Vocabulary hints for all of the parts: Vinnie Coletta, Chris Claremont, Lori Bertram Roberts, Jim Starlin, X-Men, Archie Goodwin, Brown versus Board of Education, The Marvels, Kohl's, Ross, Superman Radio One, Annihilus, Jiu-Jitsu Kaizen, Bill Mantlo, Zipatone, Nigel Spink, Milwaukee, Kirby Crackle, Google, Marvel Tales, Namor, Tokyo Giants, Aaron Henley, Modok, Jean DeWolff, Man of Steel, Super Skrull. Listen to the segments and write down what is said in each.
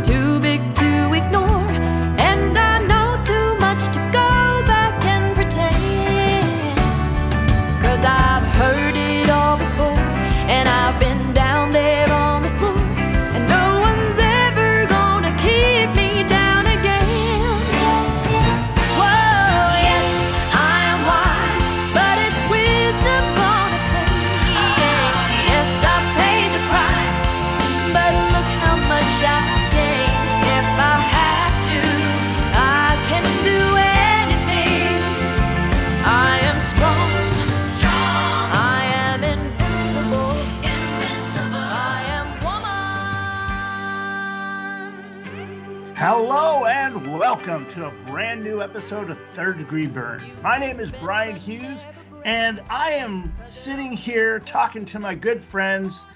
just too big to ignore, and I know too much to go back and pretend, 'cause I've heard it all before, and I've been down there on the floor, and no one's ever gonna keep me down again. Whoa, yes, I am wise, but it's wisdom gonna come. Yes, I paid the price, but look how much I gain. If I have to, I can do anything. I am strong, I am invincible, I am woman. Hello and welcome to a brand new episode of Third Degree Burn. My name is Brian Hughes, and I am sitting here talking to my good friends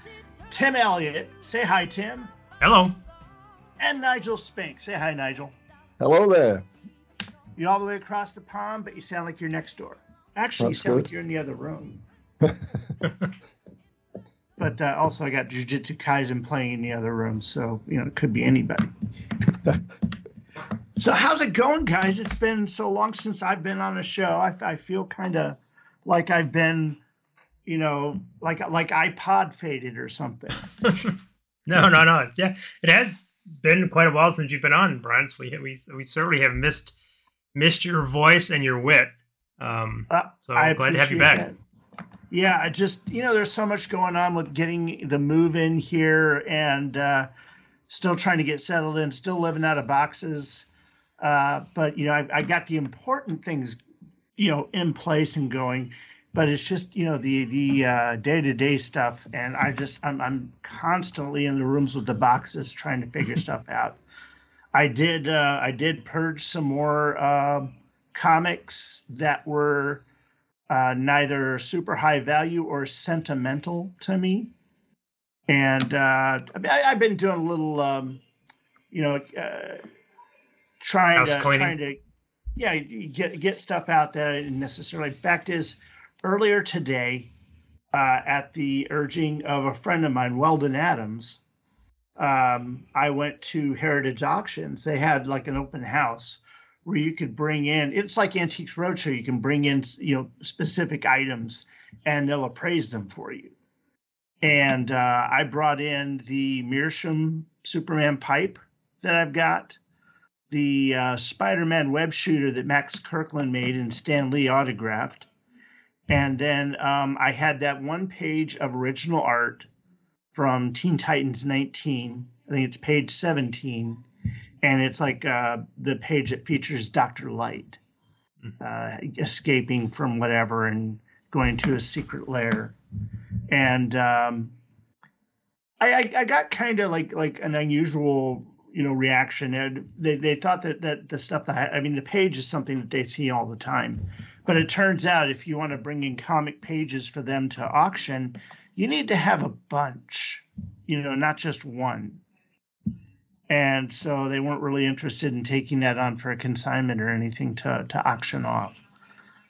Tim Elliott, say hi Tim, Hello. and Nigel Spink, say hi Nigel. Hello there. You're all the way across the pond, but you sound like you're next door. Actually, you That's sound good. Like you're in the other room. But also, I got Jiu-Jitsu Kaizen playing in the other room, so you know it could be anybody. So how's it going, guys? It's been so long since I've been on a show. I feel kind of like I've been, you know, like iPod faded or something. No. Yeah, it has been quite a while since you've been on, Brian. So we certainly have missed your voice and your wit. So I'm glad to have you back. That. Yeah, I just, you know, there's so much going on with getting the move in here and still trying to get settled in, still living out of boxes. But, you know, I got the important things, you know, in place and going, but it's just, you know, the day-to-day stuff. And I'm constantly in the rooms with the boxes trying to figure stuff out. I did purge some more comics that were neither super high value or sentimental to me. And I've been doing a little, trying to get stuff out that I didn't necessarily. In fact, is earlier today, at the urging of a friend of mine, Weldon Adams, I went to Heritage Auctions. They had like an open house where you could bring in, it's like Antiques Roadshow, you can bring in, you know, specific items and they'll appraise them for you. And I brought in the Meerschaum Superman pipe that I've got, the Spider-Man web shooter that Max Kirkland made and Stan Lee autographed. And then I had that one page of original art from Teen Titans 19. I think it's page 17. And it's like the page that features Dr. Light escaping from whatever and going to a secret lair. And I got kind of like an unusual, you know, reaction. And they thought that the stuff that the page is something that they see all the time. But it turns out if you want to bring in comic pages for them to auction, you need to have a bunch, you know, not just one. And so they weren't really interested in taking that on for a consignment or anything to auction off.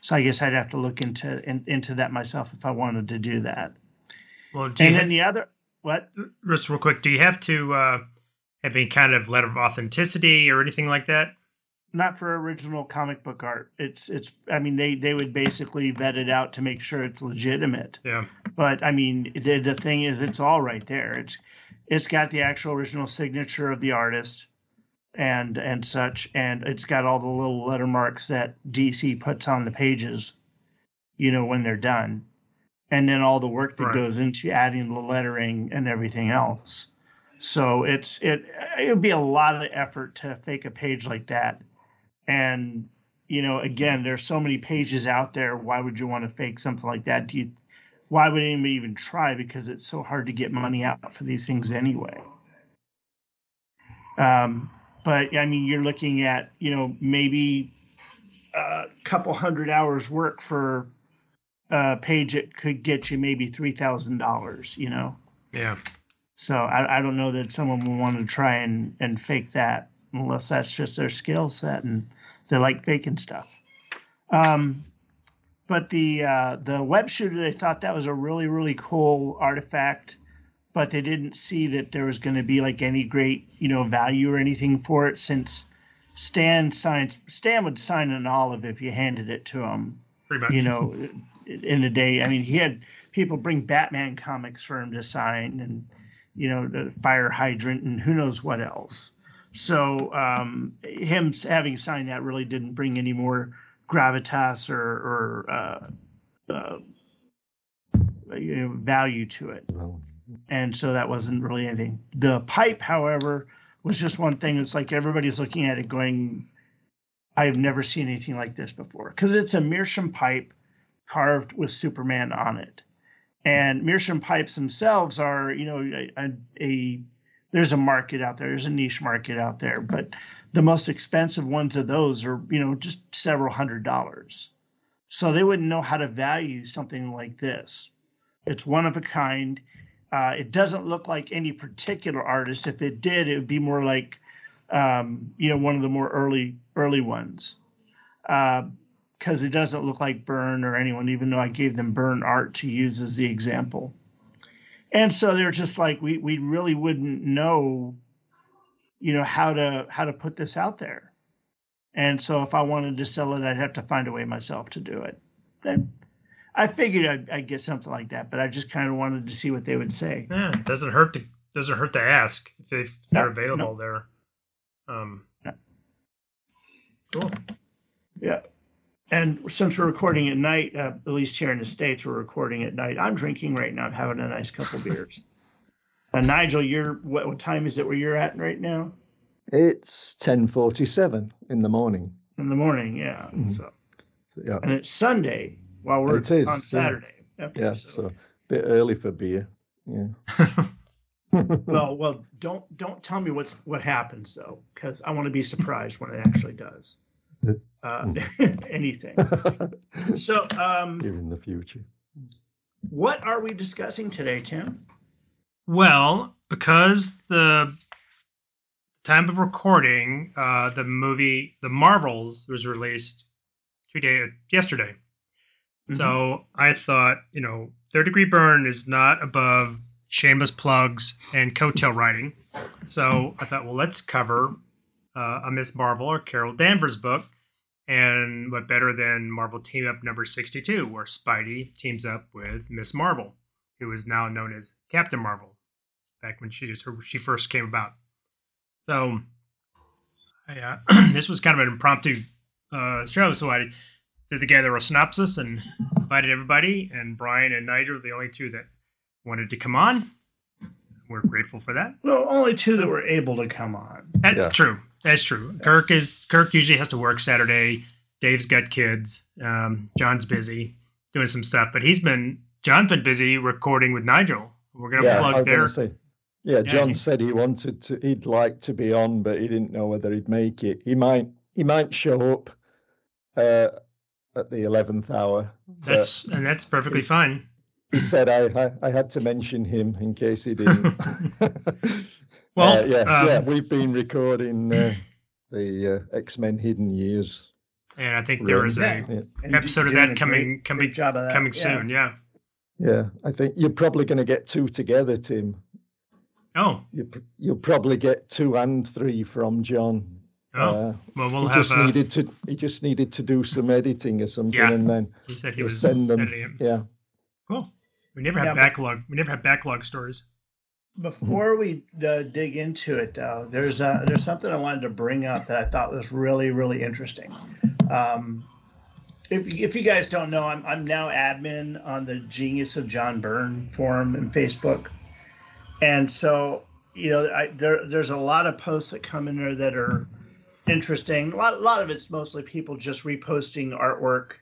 So I guess I'd have to look into that myself if I wanted to do that. Well, just real quick, do you have to have any kind of letter of authenticity or anything like that? Not for original comic book art. They would basically vet it out to make sure it's legitimate. Yeah. But I mean, the thing is, it's all right there. It's got the actual original signature of the artist and such, and it's got all the little letter marks that DC puts on the pages, you know, when they're done. And then all the work that goes into adding the lettering and everything else. So it would be a lot of effort to fake a page like that. And, you know, again, there's so many pages out there. Why would you want to fake something like that? Why would anybody even try? Because it's so hard to get money out for these things anyway. But I mean, you're looking at, you know, maybe a couple hundred hours work for a page that could get you maybe $3,000, you know? Yeah. So I don't know that someone would want to try and fake that unless that's just their skill set and they like faking stuff. But the web shooter, they thought that was a really, really cool artifact but they didn't see that there was going to be like any great, you know, value or anything for it, since Stan would sign an olive if you handed it to him. Pretty much. You know, in a day. I mean, he had people bring Batman comics for him to sign, and, you know, the fire hydrant and who knows what else. So him having signed that really didn't bring any more gravitas or you know, value to it. And so that wasn't really anything. The pipe, however, was just one thing. It's like everybody's looking at it going, I've never seen anything like this before, because it's a meerschaum pipe carved with Superman on it. And meerschaum pipes themselves are, you know, there's a market out there. There's a niche market out there, but the most expensive ones of those are, you know, just several $100s. So they wouldn't know how to value something like this. It's one of a kind. It doesn't look like any particular artist. If it did, it would be more like, you know, one of the more early ones, because it doesn't look like Byrne or anyone, even though I gave them Byrne art to use as the example. And so they're just like, we really wouldn't know, you know, how to put this out there. And so if I wanted to sell it, I'd have to find a way myself to do it. Then I figured I'd get something like that, but I just kind of wanted to see what they would say. Yeah, it doesn't hurt to ask if they're available there. Cool. Yeah. And since we're recording at night, at least here in the States, we're recording at night. I'm drinking right now. I'm having a nice couple beers. And Nigel, what time is it where you're at right now? It's 10:47 in the morning. In the morning, yeah. Mm-hmm. So yeah. And it's Sunday while we're on Saturday. Yeah, okay, yeah, so a bit early for beer. Yeah. Well, don't tell me what happens though, because I want to be surprised when it actually does anything. So, in the future, what are we discussing today, Tim? Well, because the time of recording, the movie The Marvels was released yesterday. Mm-hmm. So I thought, you know, Third Degree Burn is not above shameless plugs and coattail riding. So I thought, well, let's cover a Miss Marvel or Carol Danvers book. And what better than Marvel Team-Up number 62, where Spidey teams up with Miss Marvel, who is now known as Captain Marvel, back when she first came about. So this was kind of an impromptu show. So I did together a synopsis and invited everybody. And Brian and Nigel were the only two that wanted to come on. We're grateful for that. Well, only two that were able to come on. That's true. Yeah. Kirk usually has to work Saturday. Dave's got kids. John's busy doing some stuff, but John's been busy recording with Nigel. We're gonna plug there. Yeah, John said he'd like to be on, but he didn't know whether he'd make it. He might show up at the 11th hour. That's perfectly fine. He said I had to mention him in case he didn't. Well, we've been recording the X-Men Hidden Years, and I think there is an episode of that coming soon. Yeah. Yeah, I think you're probably going to get two together, Tim. Oh, you'll probably get 2 and 3 from John. Oh, well, he just needed to do some editing or something, and then he said he was send them. Editing. Yeah. Cool. We never have backlog. We never have backlog stories. Before we dig into it, though, there's something I wanted to bring up that I thought was really, really interesting. If you guys don't know, I'm now admin on the Genius of John Byrne forum and Facebook, and so you know there's a lot of posts that come in there that are interesting. A lot of it's mostly people just reposting artwork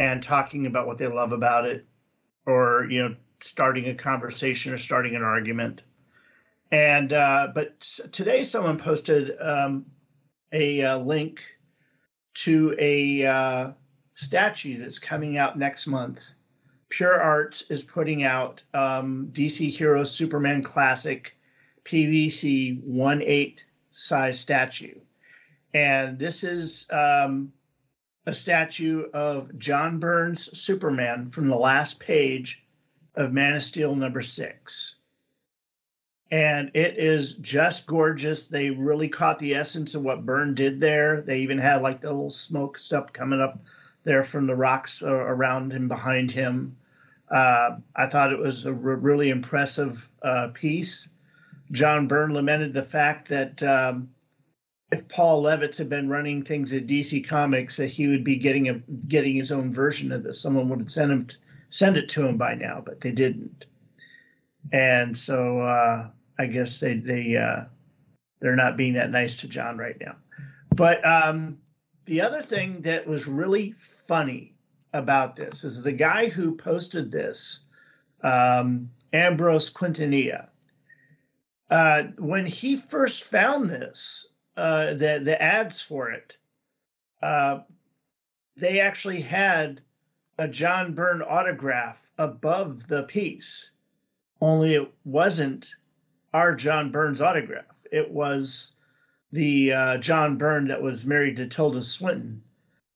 and talking about what they love about it, or you know, starting a conversation or starting an argument. And but today someone posted a link to a statue that's coming out next month. Pure Arts is putting out DC Heroes Superman Classic PVC 1/8 size statue. And this is a statue of John Byrne's Superman from the last page of Man of Steel number 6. And it is just gorgeous. They really caught the essence of what Byrne did there. They even had like the little smoke stuff coming up there from the rocks around him, behind him. I thought it was a really impressive piece. John Byrne lamented the fact that if Paul Levitz had been running things at DC Comics, that he would be getting his own version of this. Someone would have send it to him by now, but they didn't. And so I guess they're not being that nice to John right now. But the other thing that was really funny about this is the guy who posted this, Ambrose Quintanilla. When he first found this, the ads for it, they actually had a John Byrne autograph above the piece. Only it wasn't our John Byrne's autograph. It was the John Byrne that was married to Tilda Swinton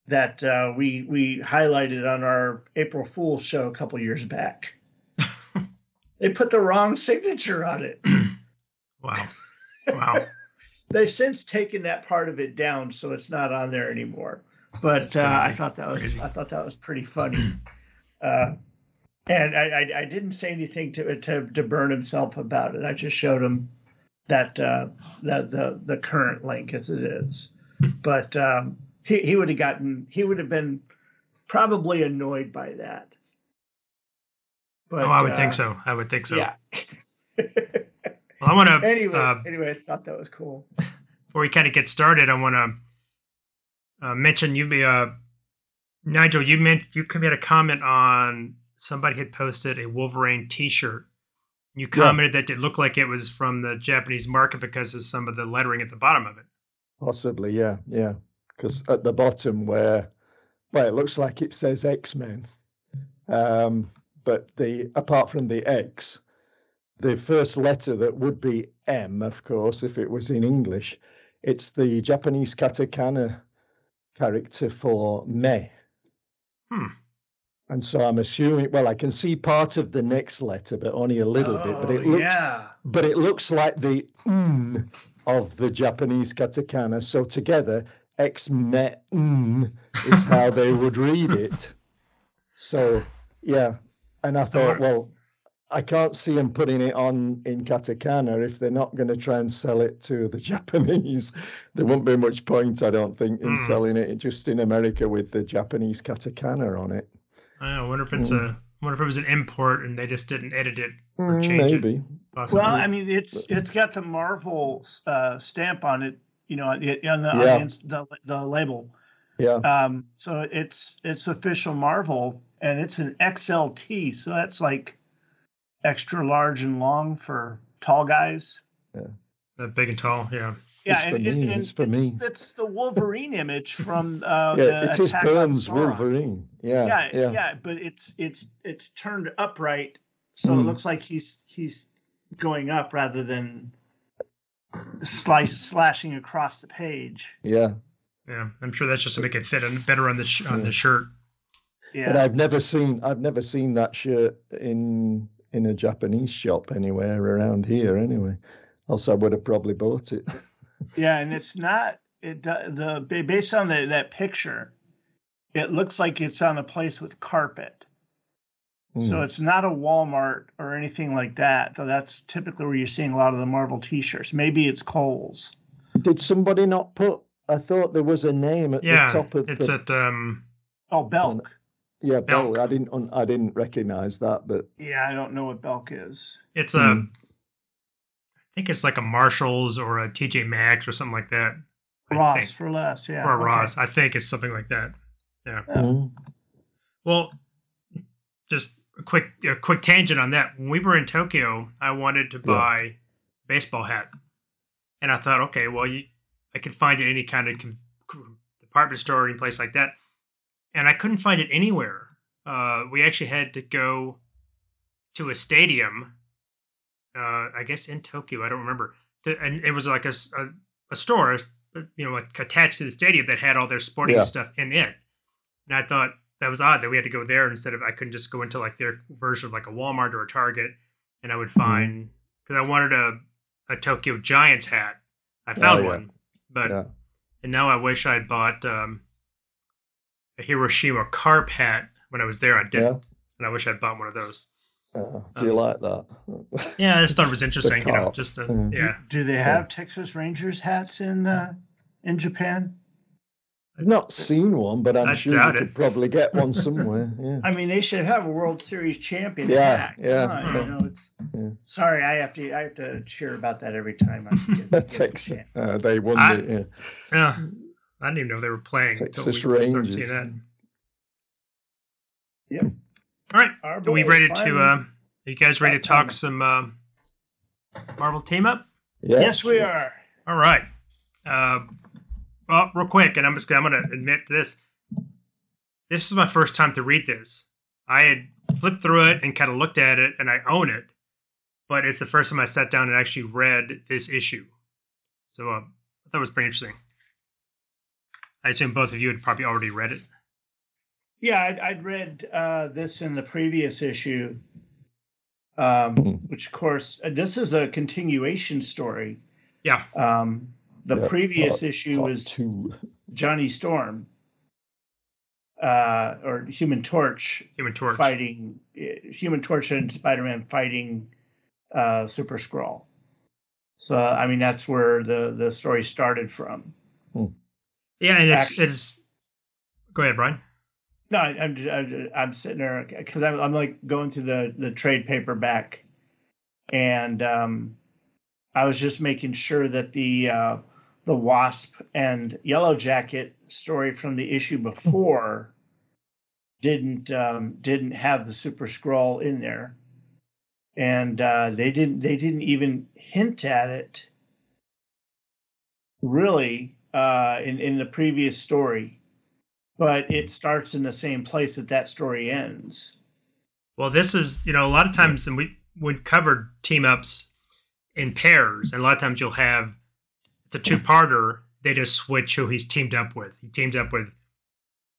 that we highlighted on our April Fool's show a couple years back. They put the wrong signature on it. Wow. Wow. They've since taken that part of it down, so it's not on there anymore. But I thought that was pretty funny. And I didn't say anything to Byrne himself about it. I just showed him that the current link as it is. But he would have been probably annoyed by that. But, I would think so. I would think so. Yeah. Well, I want to. Anyway, I thought that was cool. Before we kind of get started, I want to mention Nigel. You made a comment on somebody had posted a Wolverine T-shirt. You commented that it looked like it was from the Japanese market because of some of the lettering at the bottom of it. Possibly, yeah. Because at the bottom, where it looks like it says X-Men, but apart from the X, the first letter that would be M, of course, if it was in English, it's the Japanese katakana character for me. And so I'm assuming. Well, I can see part of the next letter, but only a little bit. But it looks. Yeah. But it looks like the "n" of the Japanese katakana. So together, X-Men is how they would read it. So yeah, and I thought, well, I can't see them putting it on in katakana if they're not going to try and sell it to the Japanese. There wouldn't be much point, I don't think, in selling it just in America with the Japanese katakana on it. I wonder if it's I wonder if it was an import and they just didn't edit it or change it. Possibly. Well, I mean, it's got the Marvel stamp on it, you know, on the label. Yeah. So it's official Marvel, and it's an XLT, so that's like extra large and long for tall guys. Yeah. Big and tall. Yeah. Yeah, it's for me. That's the Wolverine image from the Attack on Sauron. Wolverine. Yeah, but it's turned upright, so it looks like he's going up rather than slashing across the page. Yeah. I'm sure that's just to make it fit better on the shirt. Yeah, but I've never seen that shirt in a Japanese shop anywhere around here. Anyway, else I would have probably bought it. Yeah, and it's not based on that picture, it looks like it's on a place with carpet. So it's not a Walmart or anything like that. So that's typically where you're seeing a lot of the Marvel T-shirts. Maybe it's Kohl's. Did somebody not put? I thought there was a name at the top of it's at Belk. Yeah, Belk. I didn't recognize that, but I don't know what Belk is. It's I think it's like a Marshalls or a TJ Maxx or something like that. Ross for less, yeah. Or Ross. I think it's something like that. Yeah. Well, just a quick tangent on that. When we were in Tokyo, I wanted to buy a baseball hat. And I thought, okay, well, I could find it in any kind of department store or any place like that. And I couldn't find it anywhere. We actually had to go to a stadium, I guess in Tokyo, I don't remember. And it was like a store, you know, like attached to the stadium that had all their sporting stuff in it. And I thought that was odd that we had to go there instead of, I couldn't just go into like their version of like a Walmart or a Target and I would find because I wanted a Tokyo Giants hat. I found one, but and now I wish I'd bought a Hiroshima Carp hat when I was there. I didn't, and I wish I'd bought one of those. Do you like that? Yeah, I just thought it was interesting. You know, just Do they have Texas Rangers hats in Japan? I've not seen one, but I'm sure you could probably get one somewhere. Yeah. I mean, they should have a World Series champion. You know, sorry, I have to cheer about that every time. Texas, they won it. I didn't even know they were playing. Texas Rangers. Yep. All right. Are we ready to? Are you guys ready to talk some Marvel Team-Up? Yes, we are. All right. Well, real quick, and I'm going to admit this. This is my first time to read this. I had flipped through it and kind of looked at it, and I own it, but it's the first time I sat down and actually read this issue. So I thought it was pretty interesting. I assume both of you had probably already read it. Yeah, I'd read this in the previous issue, which, of course, this is a continuation story. Yeah. The previous issue was Johnny Storm or Human Torch fighting Human Torch and Spider-Man fighting Super Skrull. So I mean that's where the story started from. Yeah, and it's go ahead, Brian. No, I'm sitting there because I'm like going through the trade paperback, and I was just making sure that the Wasp and Yellow Jacket story from the issue before didn't have the Super Skrull in there, and they didn't even hint at it really in the previous story, but it starts in the same place that story ends. Well, this is a lot of times, and we covered team-ups in pairs, and a lot of times you'll have it's a two-parter. They just switch who he's teamed up with. He teams up with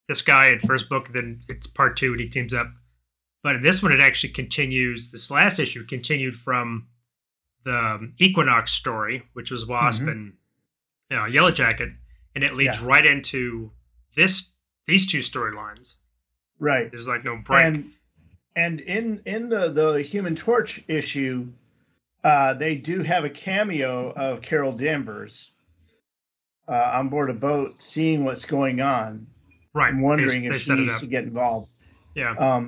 this guy in first book, then it's part two, and he teams up. But in this one, it actually continues. This last issue continued from the Equinox story, which was Wasp and Yellow Jacket, and it leads right into these two storylines. Right, there's like no break. And in the Human Torch issue, they do have a cameo of Carol Danvers on board a boat, seeing what's going on. Right. I'm wondering if she needs to get involved. Yeah.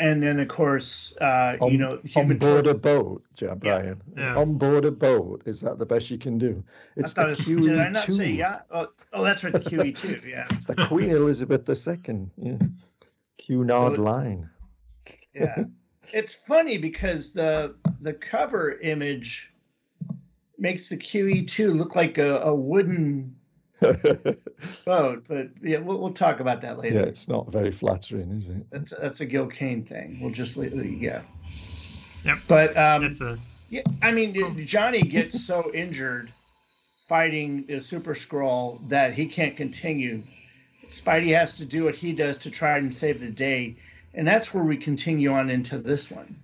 And then, of course, on board a boat, Brian. Yeah. On board a boat. Is that the best you can do? It's the QE2. Did I not say yacht? Oh, that's right, the QE2, It's the Queen Elizabeth II, Cunard line. Yeah. It's funny because the cover image makes the QE2 look like a wooden boat, but we'll talk about that later. Yeah, it's not very flattering, is it? That's a Gil Kane thing. We'll just leave it. Yeah. Yep. But Johnny gets so injured fighting the Super Skrull that he can't continue. Spidey has to do what he does to try and save the day. And that's where we continue on into this one.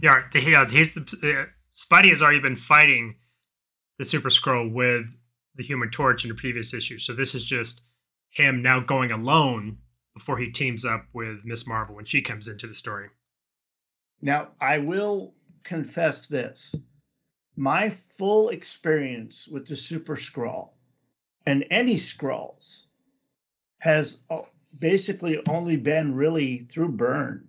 Yeah, Spidey has already been fighting the Super Skrull with the Human Torch in the previous issue. So this is just him now going alone before he teams up with Miss Marvel when she comes into the story. Now, I will confess this. My full experience with the Super Skrull and any Skrulls has basically only been really through Byrne.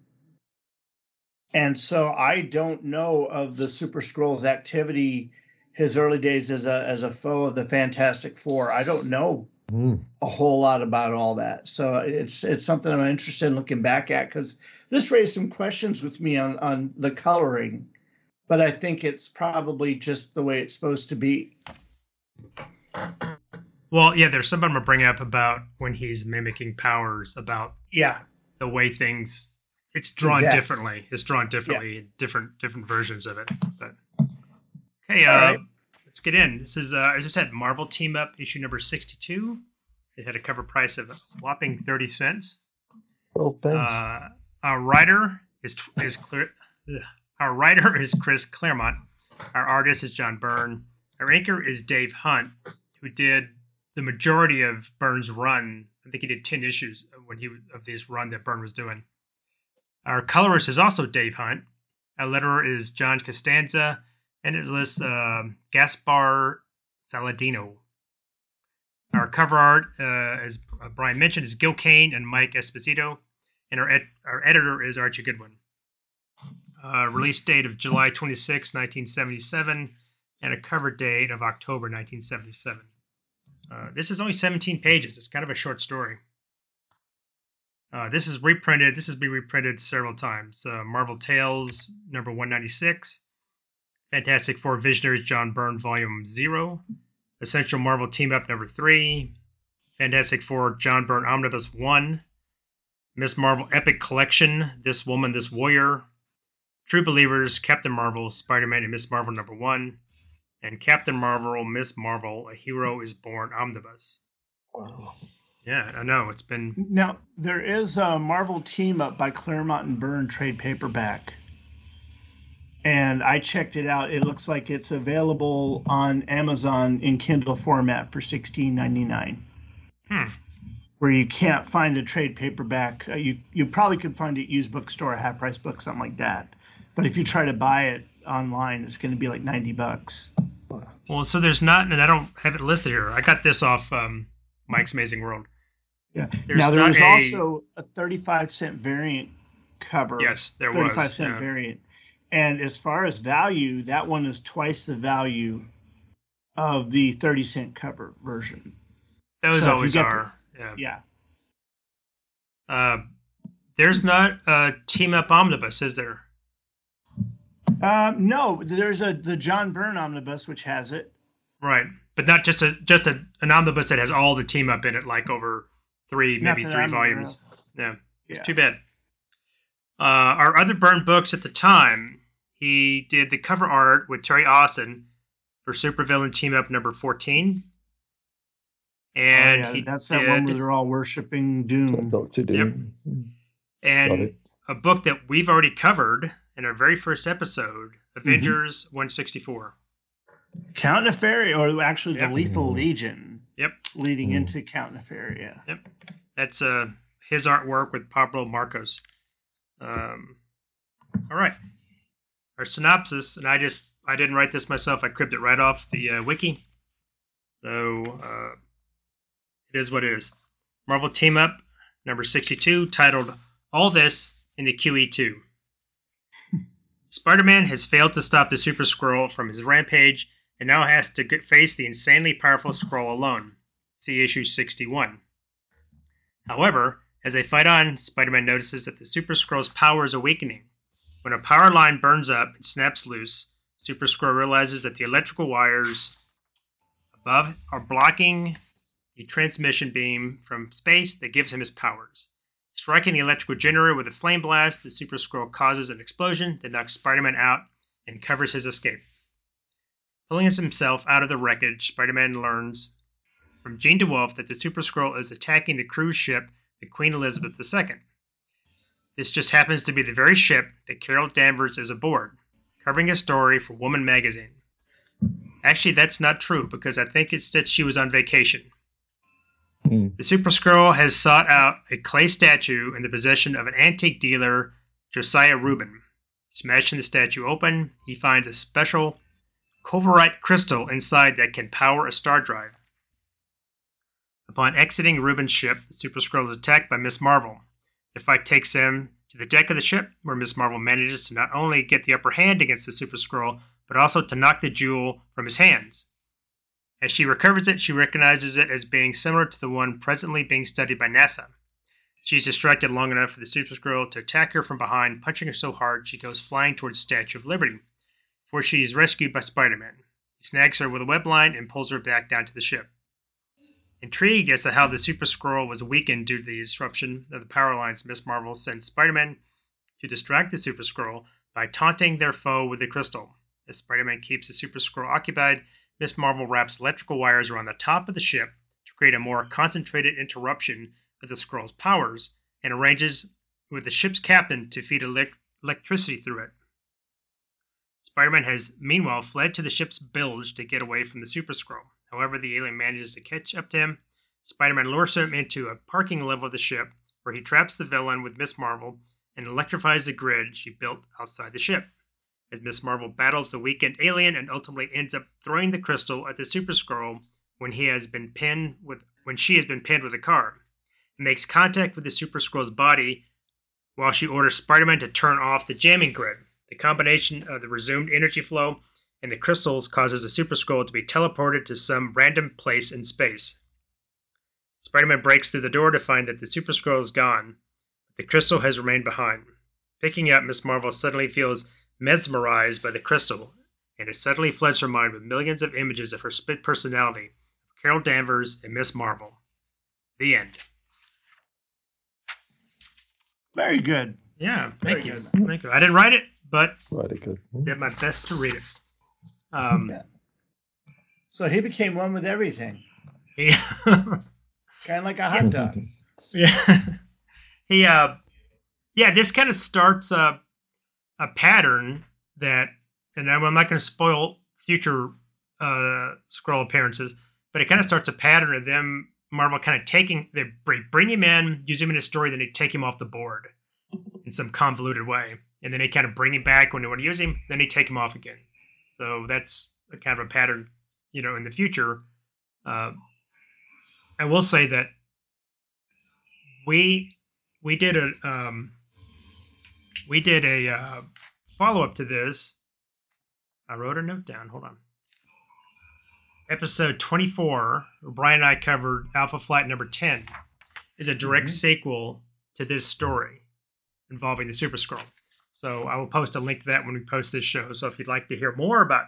And so I don't know of the Super Skrull's activity, his early days as a foe of the Fantastic Four. I don't know a whole lot about all that. So it's something I'm interested in looking back at, because this raised some questions with me on the coloring, but I think it's probably just the way it's supposed to be. Well, yeah, there's something I'm going to bring up about when he's mimicking powers, about the way things, it's drawn differently. It's drawn differently in different versions of it. But hey, right, let's get in. This is, as I said, Marvel Team-Up, issue number 62. It had a cover price of a whopping 30 cents. Well, thanks. Our writer is Our writer is Chris Claremont. Our artist is John Byrne. Our inker is Dave Hunt, who did the majority of Byrne's run. I think he did 10 issues of this run that Byrne was doing. Our colorist is also Dave Hunt. Our letterer is John Costanza, and his list Gaspar Saladino. Our cover art, as Brian mentioned, is Gil Kane and Mike Esposito, and our editor is Archie Goodwin. Release date of July 26, 1977, and a cover date of October 1977. This is only 17 pages. It's kind of a short story. This is reprinted. This has been reprinted several times. Marvel Tales, number 196. Fantastic Four Visionaries, John Byrne, Volume 0. Essential Marvel Team-Up, number 3. Fantastic Four, John Byrne, Omnibus 1. Miss Marvel Epic Collection, This Woman, This Warrior. True Believers, Captain Marvel, Spider-Man, and Miss Marvel, number 1. And Captain Marvel, Miss Marvel, A Hero is Born, Omnibus. Wow. Yeah, I know. It's been... Now, there is a Marvel Team-Up by Claremont and Byrne trade paperback. And I checked it out. It looks like it's available on Amazon in Kindle format for $16.99. Where you can't find a trade paperback. You probably could find it used bookstore, half price book, something like that. But if you try to buy it online, it's going to be like $90. Well, so there's not, and I don't have it listed here. I got this off Mike's Amazing World. Yeah. Now there was also a 35-cent variant cover. Yes, there was. 35-cent variant. And as far as value, that one is twice the value of the 30-cent cover version. Those always are. Yeah. There's not a Team-Up Omnibus, is there? No, there's the John Byrne Omnibus, which has it. Right, but not just an omnibus that has all the Team-Up in it, like over three volumes. Yeah, it's too bad. Our other Byrne books at the time, he did the cover art with Terry Austin for Supervillain Team-Up number 14. And that one where they're all worshiping Doom. Dr. Doom. Yep. And a book that we've already covered in our very first episode, Avengers 164. Count Nefaria, or actually the Lethal Legion. Yep. Leading into Count Nefaria. Yep. That's his artwork with Pablo Marcos. All right. Our synopsis, and I didn't write this myself. I cribbed it right off the wiki. So it is what it is. Marvel Team-Up, number 62, titled All This in the QE2. Spider-Man has failed to stop the Super Skrull from his rampage and now has to face the insanely powerful Skrull alone. See issue 61. However, as they fight on, Spider-Man notices that the Super Skrull's power is awakening. When a power line burns up and snaps loose, Super Skrull realizes that the electrical wires above are blocking the transmission beam from space that gives him his powers. Striking the electrical generator with a flame blast, the Super Skrull causes an explosion that knocks Spider-Man out and covers his escape. Pulling himself out of the wreckage, Spider-Man learns from Jean DeWolff that the Super Skrull is attacking the cruise ship the Queen Elizabeth II. This just happens to be the very ship that Carol Danvers is aboard, covering a story for Woman Magazine. Actually, that's not true, because I think it's that she was on vacation. The Super Skrull has sought out a clay statue in the possession of an antique dealer, Josiah Rubin. Smashing the statue open, he finds a special Coverite crystal inside that can power a star drive. Upon exiting Rubin's ship, the Super Skrull is attacked by Miss Marvel. The fight takes them to the deck of the ship, where Miss Marvel manages to not only get the upper hand against the Super Skrull, but also to knock the jewel from his hands. As she recovers it, she recognizes it as being similar to the one presently being studied by NASA. She's distracted long enough for the Super Skrull to attack her from behind, punching her so hard she goes flying towards the Statue of Liberty, before she is rescued by Spider-Man. He snags her with a web line and pulls her back down to the ship. Intrigued as to how the Super Skrull was weakened due to the disruption of the power lines, Miss Marvel sends Spider-Man to distract the Super Skrull by taunting their foe with the crystal. As Spider-Man keeps the Super Skrull occupied, Miss Marvel wraps electrical wires around the top of the ship to create a more concentrated interruption of the Skrull's powers and arranges with the ship's captain to feed electricity through it. Spider-Man has, meanwhile, fled to the ship's bilge to get away from the Super Skrull. However, the alien manages to catch up to him. Spider-Man lures him into a parking level of the ship, where he traps the villain with Miss Marvel and electrifies the grid she built outside the ship. As Miss Marvel battles the weakened alien and ultimately ends up throwing the crystal at the Super Skrull when she has been pinned with a car. It makes contact with the Super Skrull's body while she orders Spider-Man to turn off the jamming grid. The combination of the resumed energy flow and the crystals causes the Super Skrull to be teleported to some random place in space. Spider-Man breaks through the door to find that the Super Skrull is gone, but the crystal has remained behind. Picking up, Miss Marvel suddenly feels mesmerized by the crystal, and it suddenly floods her mind with millions of images of her split personality, Carol Danvers and Miss Marvel. The end. Very good. Yeah, thank you. I didn't write it, but did my best to read it. Yeah. So he became one with everything. Yeah. Kind of like a hot dog. Yeah. He, yeah, this kind of starts a pattern that, and I'm not going to spoil future Skrull appearances, but it kind of starts a pattern of them, Marvel kind of taking, they bring him in, use him in a story, then they take him off the board in some convoluted way. And then they kind of bring him back when they want to use him, then they take him off again. So that's a kind of a pattern, you know, in the future. I will say that we did a follow-up to this. I wrote a note down. Hold on. Episode 24, Brian and I covered Alpha Flight number 10, is a direct sequel to this story involving the Super Skrull. So I will post a link to that when we post this show. So if you'd like to hear more about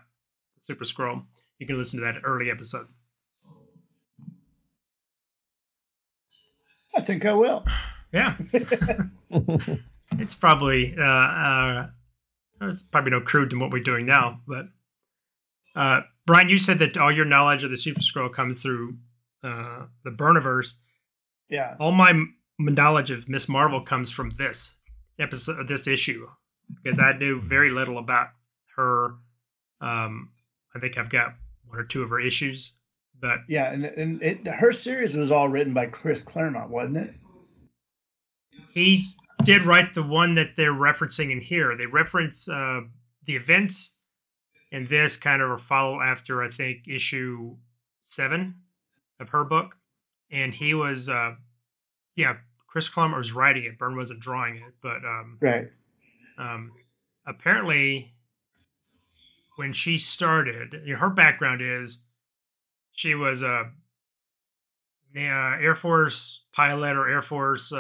the Super Skrull, you can listen to that early episode. I think I will. Yeah. It's probably there's probably no crude than what we're doing now, but Brian, you said that all your knowledge of the Super Skrull comes through the Burniverse. Yeah. All my knowledge of Miss Marvel comes from this episode, this issue, because I knew very little about her. I think I've got one or two of her issues, but yeah, and her series was all written by Chris Claremont, wasn't it? He did write the one that they're referencing in here. They reference the events. And this kind of a follow after, I think, issue 7 of her book. And he was, Chris Claremont was writing it. Byrne wasn't drawing it. But apparently, when she started, her background is she was a Air Force pilot or Air Force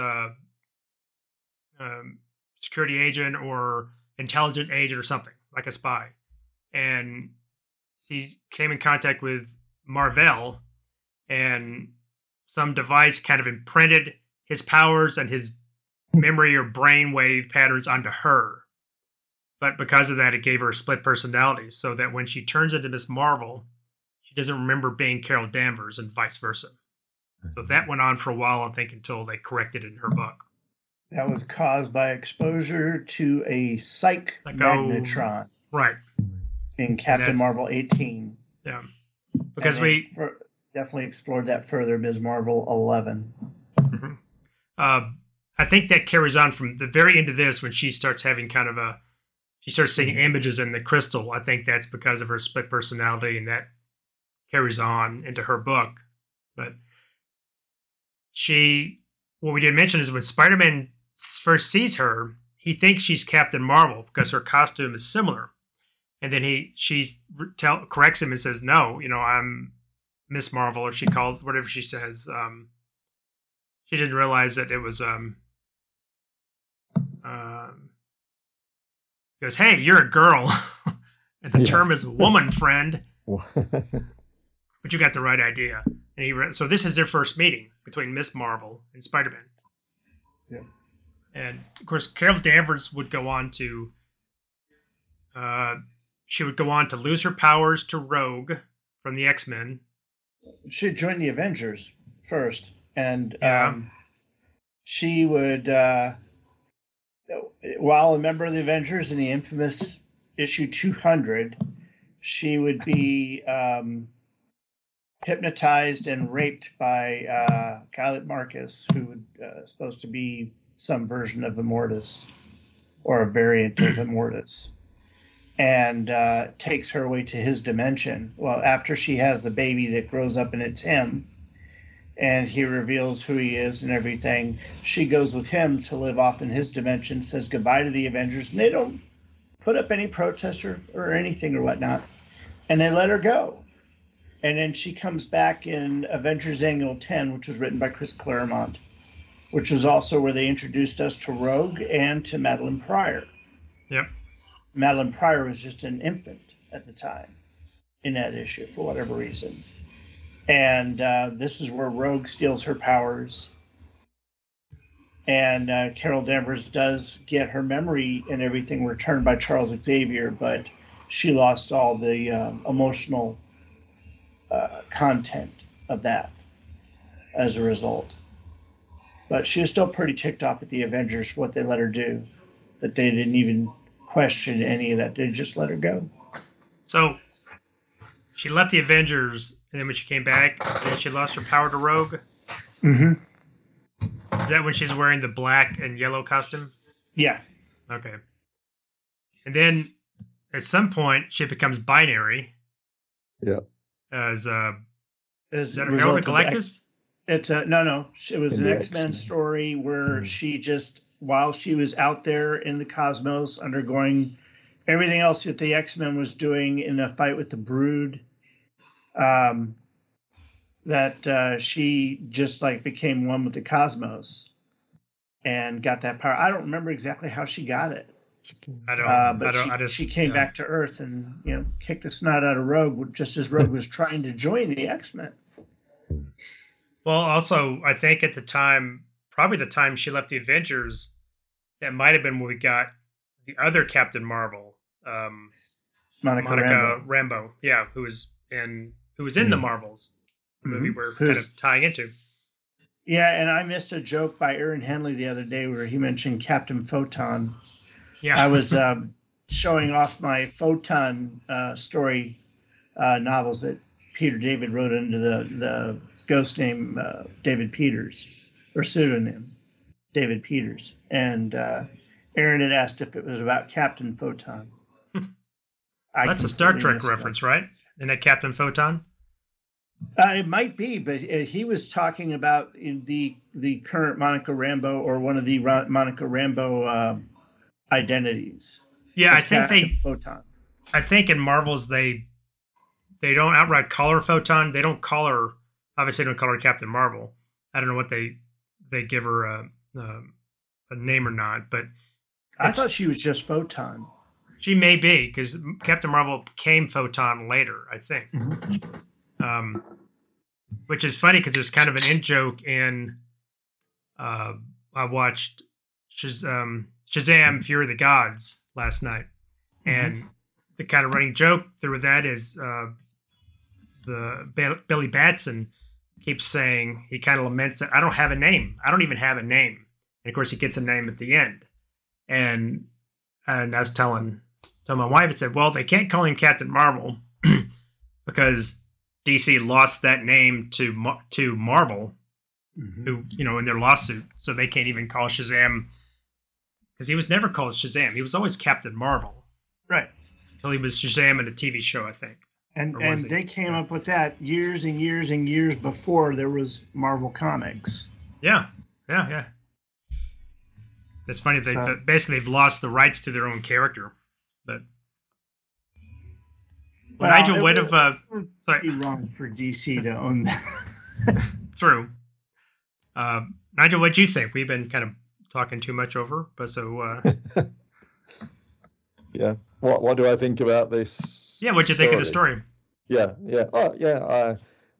security agent or intelligent agent or something, like a spy. And she came in contact with Marvel, and some device kind of imprinted his powers and his memory or brainwave patterns onto her. But because of that, it gave her a split personality, so that when she turns into Miss Marvel, she doesn't remember being Carol Danvers and vice versa. So that went on for a while, I think, until they corrected it in her book. That was caused by exposure to a magnetron. Right. In Captain Marvel 18. Yeah. Because we definitely explored that further, Ms. Marvel 11. Mm-hmm. I think that carries on from the very end of this when she starts having kind of she starts seeing images in the crystal. I think that's because of her split personality, and that carries on into her book. But what we didn't mention is when Spider-Man first sees her, he thinks she's Captain Marvel because her costume is similar. And then she corrects him and says, no, I'm Miss Marvel, or she calls, whatever she says. She didn't realize that it was, he goes, hey, you're a girl. And the term is woman, friend. But you got the right idea. And so this is their first meeting between Miss Marvel and Spider-Man. Yeah. And of course, Carol Danvers would go on to, she would go on to lose her powers to Rogue from the X-Men. She joined the Avengers first, and she would, while a member of the Avengers in the infamous issue 200, she would be hypnotized and raped by Khalid Marcus, who was supposed to be some version of Immortus or a variant of Immortus, and takes her away to his dimension. Well, after she has the baby that grows up and it's him, and he reveals who he is and everything, she goes with him to live off in his dimension, says goodbye to the Avengers, and they don't put up any protest or anything or whatnot, and they let her go. And then she comes back in Avengers Annual 10, which was written by Chris Claremont, which was also where they introduced us to Rogue and to Madelyne Pryor. Yep. Madelyne Pryor was just an infant at the time in that issue for whatever reason. And this is where Rogue steals her powers. And Carol Danvers does get her memory and everything returned by Charles Xavier, but she lost all the emotional content of that as a result. But she was still pretty ticked off at the Avengers for what they let her do, that they didn't even question any of that. They just let her go. So she left the Avengers, and then when she came back, then she lost her power to Rogue. Mm-hmm. Is that when she's wearing the black and yellow costume? Yeah. Okay. And then at some point, she becomes binary. Yeah. Is that a Herald of Galactus? It's no. It was an X-Men story where she just, while she was out there in the cosmos undergoing everything else that the X-Men was doing in a fight with the Brood, that she just like became one with the cosmos and got that power. I don't remember exactly how she got it. She came back to Earth and kicked the snot out of Rogue, just as Rogue was trying to join the X-Men. Well, also, I think at the time, probably the time she left the Avengers, that might have been when we got the other Captain Marvel, Monica Rambeau, yeah, who was in the Marvels, the movie we're kind of tying into. Yeah, and I missed a joke by Aaron Henley the other day where he mentioned Captain Photon. Yeah, I was showing off my Photon story novels that Peter David wrote under the ghost name David Peters, or pseudonym David Peters. And Aaron had asked if it was about Captain Photon. That's a Star Trek reference, right? Isn't that Captain Photon? It might be, but he was talking about the current Monica Rambeau, or one of the Monica Rambeau identities. Yeah, I think in Marvels they don't outright call her Photon. They don't call her, obviously they don't call her Captain Marvel. I don't know what they give her a name or not, but I thought she was just Photon. She may be, because Captain Marvel became Photon later, I think. Which is funny because there's kind of an in joke in I watched Shazam! Fury of the Gods last night, and the kind of running joke through that is Billy Batson keeps saying, he kind of laments that, I don't have a name. I don't even have a name. And of course, he gets a name at the end. And I was telling my wife, it said, well, they can't call him Captain Marvel because DC lost that name to Marvel, who in their lawsuit, so they can't even call Shazam. Because he was never called Shazam. He was always Captain Marvel. Right. Until he was Shazam in a TV show, I think. And they came up with that years and years and years before there was Marvel Comics. Yeah. It's funny. They've lost the rights to their own character. But Nigel would have... It would be wrong for DC to own that. True. Nigel, what do you think? We've been kind of talking too much over, but so yeah, what do I think about this? Yeah, what do you think of the story?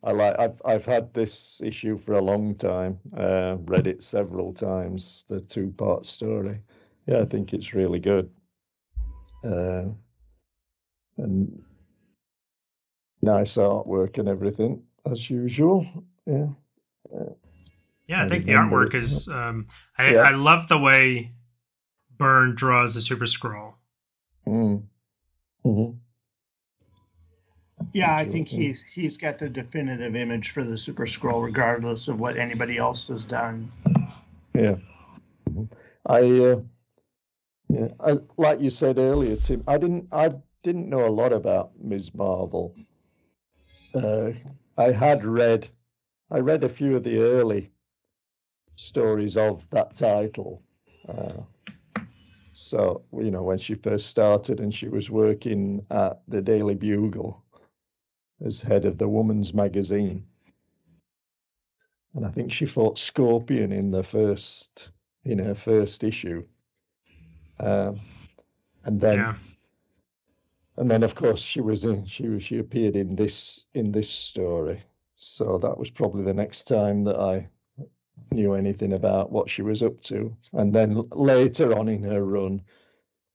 I've had this issue for a long time, read it several times, the two-part story. Yeah, I think it's really good, and nice artwork and everything as usual. Yeah, I think the artwork is. I love the way Byrne draws the Super Skrull. Mm-hmm. Yeah, I think he's got the definitive image for the Super Skrull, regardless of what anybody else has done. Yeah, I like you said earlier, Tim. I didn't know a lot about Ms. Marvel. I read a few of the early stories of that title. So, you know, when she first started and she was working at the Daily Bugle as head of the Woman's Magazine. And I think she fought Scorpion in her first issue. And then of course she appeared in this story. So that was probably the next time that I knew anything about what she was up to. And then later on in her run,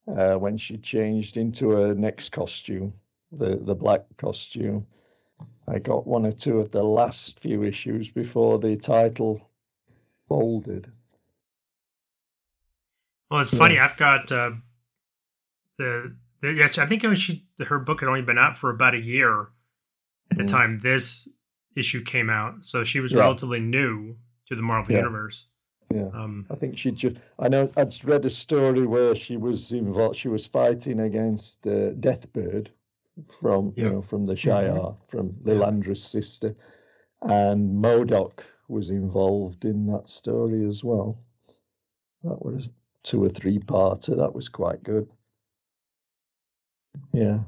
when she changed into her next costume, the black costume, I got one or two of the last few issues before the title folded. Well, it's funny. I've got I think her book had only been out for about a year at the time this issue came out, so she was relatively new to the Marvel universe. Yeah, I think I'd read a story where she was involved. She was fighting against Deathbird from the Shire, from Lilandra's sister, and MODOK was involved in that story as well. That was two or three parter. That was quite good. Yeah.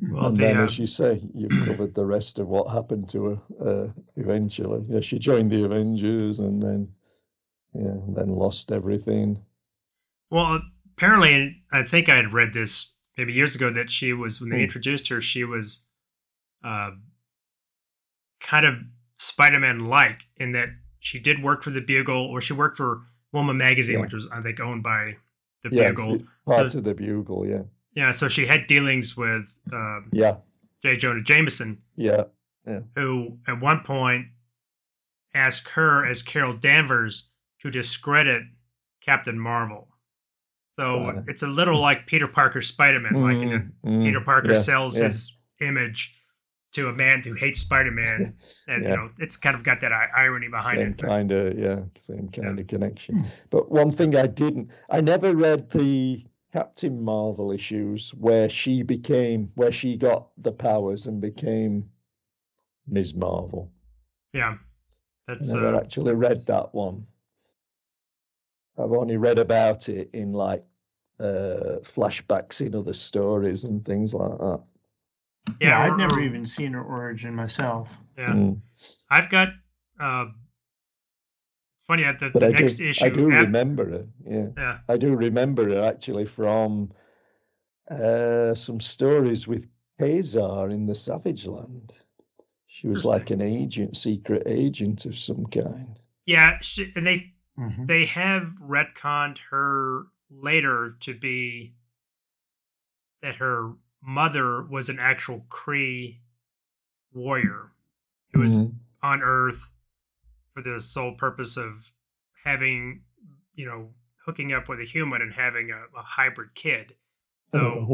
Well, and then, as you say, you've covered the rest of what happened to her eventually. Yeah, she joined the Avengers and then lost everything. Well, apparently, I think I had read this maybe years ago that she was, when they introduced her, she was kind of Spider-Man-like in that she did work for the Bugle, or she worked for Woman Magazine, which was, I think, owned by the Bugle. Part of the Bugle, yeah. Yeah, so she had dealings with J. Jonah Jameson, who at one point asked her as Carol Danvers to discredit Captain Marvel. So it's a little like Peter Parker's Spider-Man. Like, you know, Peter Parker sells his image to a man who hates Spider-Man, and you know, it's kind of got that irony behind it. Same kind of connection. But one thing I never read the Captain Marvel issues where she got the powers and became Ms. Marvel. Yeah. I never actually read that one. I've only read about it in flashbacks in other stories and things like that. Yeah, I'd never even seen her origin myself. Yeah. I've got funny at the next issue. I do remember it. Yeah. I do remember it actually from some stories with Kazar in the Savage Land. She was like an agent, secret agent of some kind. Yeah, they have retconned her later to be that her mother was an actual Kree warrior who was on Earth for the sole purpose of having, you know, hooking up with a human and having a hybrid kid. So,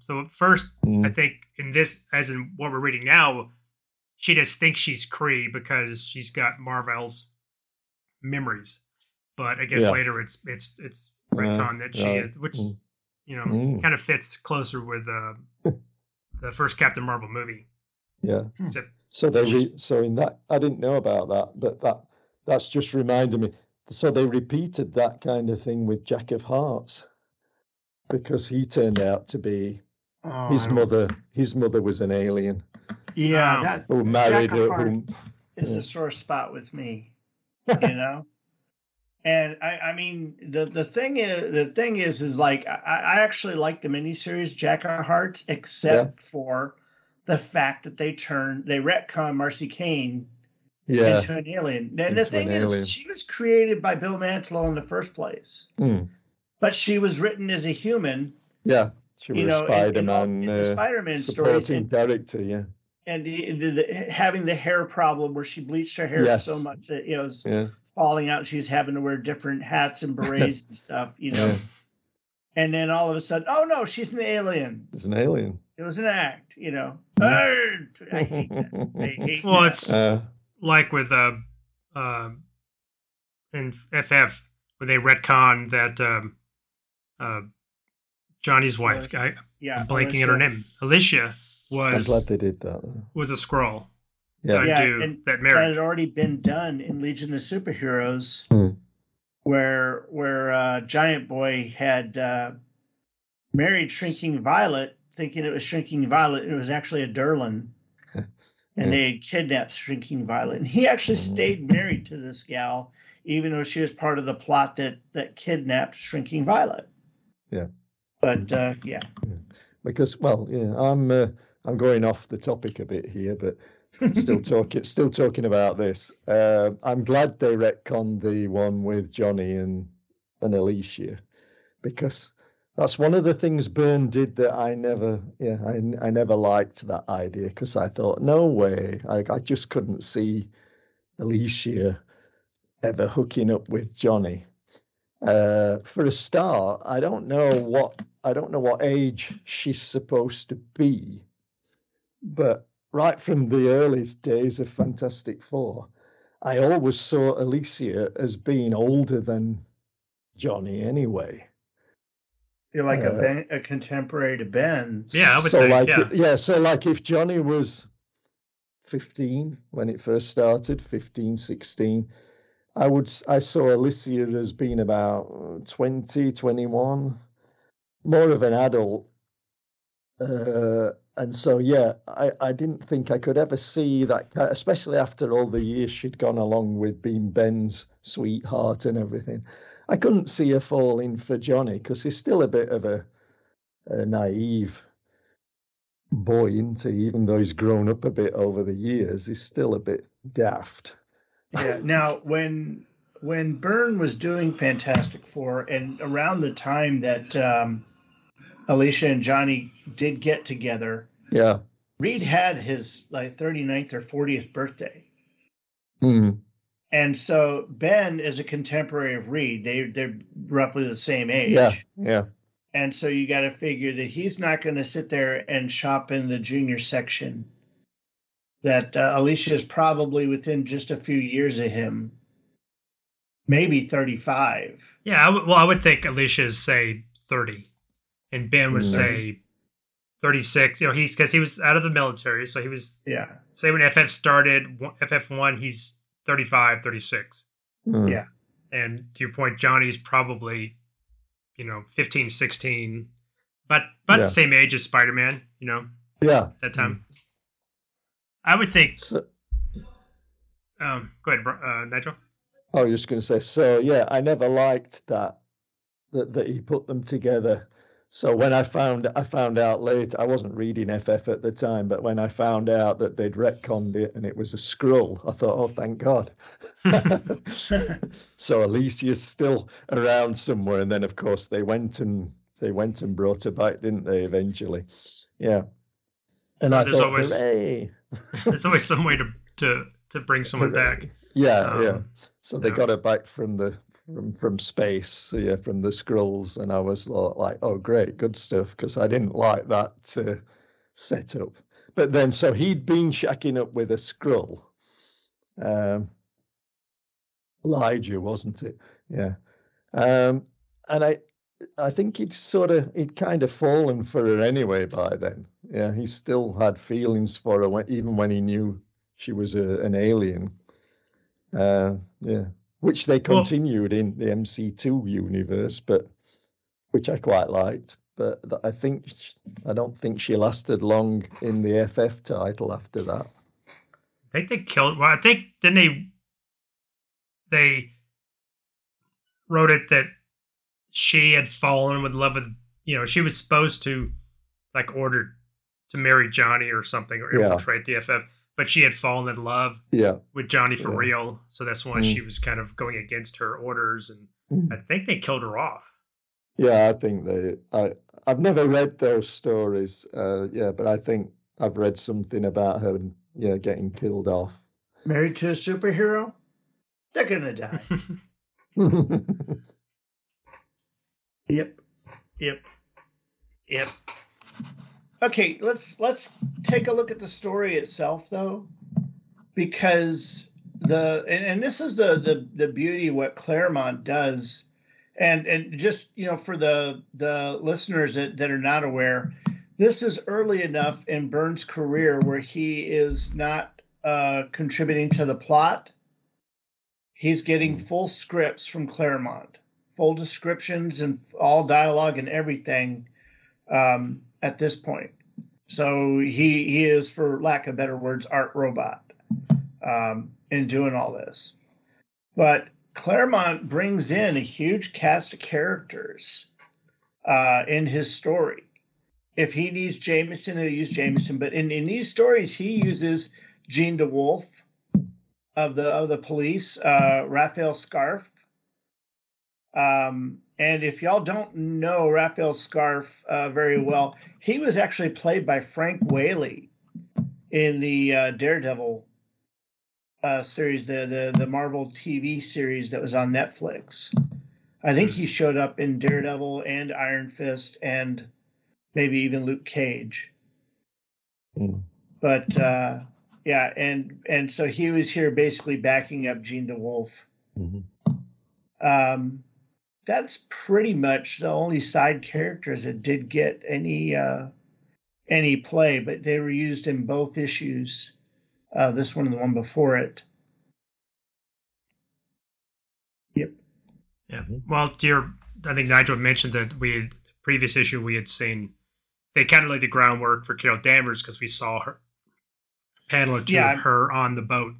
so at first, I think in this, as in what we're reading now, she just thinks she's Kree because she's got Marvel's memories. But I guess later it's retcon that she is, which, you know, kind of fits closer with the first Captain Marvel movie. Yeah. So in that, I didn't know about that, but that's just reminded me. So they repeated that kind of thing with Jack of Hearts, because he turned out to be his mother. His mother was an alien. Yeah, who married Jack of Hearts is a sore spot with me, you know. And I mean, the thing is like I actually like the miniseries Jack of Hearts, except for the fact that they retcon Marcy Kane into an alien. And the thing is, she was created by Bill Mantlo in the first place, but she was written as a human. Yeah, she was in the Spider-Man stories, supporting character. Yeah, and having the hair problem where she bleached her hair so much that it was falling out. She's having to wear different hats and berets and stuff, you know. And then all of a sudden, oh no, she's an alien. It's an alien. It was an act, you know. I hate that. Well, it's like with in FF, where they retcon that Johnny's wife, I'm blanking at her name, Alicia, was. I'm glad they did that. Was a Skrull. And that marriage that had already been done in Legion of Superheroes, where Giant Boy had married Shrinking Violet, thinking it was Shrinking Violet, and it was actually a Derlin, and they had kidnapped Shrinking Violet, and he actually stayed married to this gal, even though she was part of the plot that kidnapped Shrinking Violet. Yeah, but because I'm going off the topic a bit here, but. Still talking about this. I'm glad they retconned the one with Johnny and Alicia, because that's one of the things Byrne did that I never liked that idea, because I thought, no way. I just couldn't see Alicia ever hooking up with Johnny. For a start, I don't know what age she's supposed to be, but right from the earliest days of Fantastic Four, I always saw Alicia as being older than Johnny anyway. You're like a contemporary to Ben. Yeah, I would think, so like if Johnny was 15 when it first started, 15, 16, I saw Alicia as being about 20, 21, more of an adult. And so, I didn't think I could ever see that, especially after all the years she'd gone along with being Ben's sweetheart and everything. I couldn't see her falling for Johnny, because he's still a bit of a naive boy, isn't he? Even though he's grown up a bit over the years, he's still a bit daft. Yeah. Now, when Byrne was doing Fantastic Four, and around the time that Alicia and Johnny did get together. Yeah. Reed had his 39th or 40th birthday. Mm. And so Ben is a contemporary of Reed. They're roughly the same age. Yeah. And so you got to figure that he's not going to sit there and shop in the junior section. That Alicia is probably within just a few years of him. Maybe 35. Yeah, I would think Alicia is, say, 30. And Ben was, say, 36. You know, because he was out of the military, so he was, say, when FF started, FF1, he's 35, 36. Mm. Yeah. And to your point, Johnny's probably, 15, 16, but the same age as Spider-Man, at that time. Mm. I would think. So, go ahead, Nigel. I was just going to say, I never liked that he put them together. So when I found out later, I wasn't reading FF at the time, but when I found out that they'd retconned it and it was a Skrull, I thought, oh, thank God. So Alicia's still around somewhere. And then, of course, they went and brought her back, didn't they, eventually? Yeah. And I thought, hooray. There's always some way to bring someone back. Yeah, So they got her back from space, from the Skrulls, and I was like, oh, great, good stuff, because I didn't like that setup. But then, so he'd been shacking up with a Skrull, Elijah, wasn't it? Yeah, and I think he'd kind of fallen for her anyway by then. Yeah, he still had feelings for her even when he knew she was an alien. Which they continued in the MC2 universe, but which I quite liked. But I don't think she lasted long in the FF title after that. I think they killed. Well, I think then they wrote it that she had fallen in love with. She was supposed to ordered to marry Johnny or something, or infiltrate the FF. But she had fallen in love with Johnny for real. So that's why she was kind of going against her orders. And I think they killed her off. Yeah, I think I've never read those stories. But I think I've read something about her getting killed off. Married to a superhero? They're going to die. Yep. Yep. Okay, let's take a look at the story itself, though, because this is the beauty of what Claremont does, and just, you know, for the listeners that are not aware, this is early enough in Byrne's career where he is not contributing to the plot. He's getting full scripts from Claremont, full descriptions and all dialogue and everything at this point. So he is, for lack of better words, art robot in doing all this. But Claremont brings in a huge cast of characters in his story. If he needs Jameson, he'll use Jameson. But in these stories, he uses Jean DeWolff of the police, Raphael Scarf. And if y'all don't know Raphael Scarf very well, he was actually played by Frank Whaley in the Daredevil series, the Marvel TV series that was on Netflix. I think he showed up in Daredevil and Iron Fist and maybe even Luke Cage. But yeah, and so he was here basically backing up Jean DeWolff. That's pretty much the only side characters that did get any play, but they were used in both issues, this one and the one before it. Yep. Yeah. Well, I think Nigel mentioned that previous issue we had seen, they kind of laid the groundwork for Carol Danvers because we saw her panel or two of her on the boat.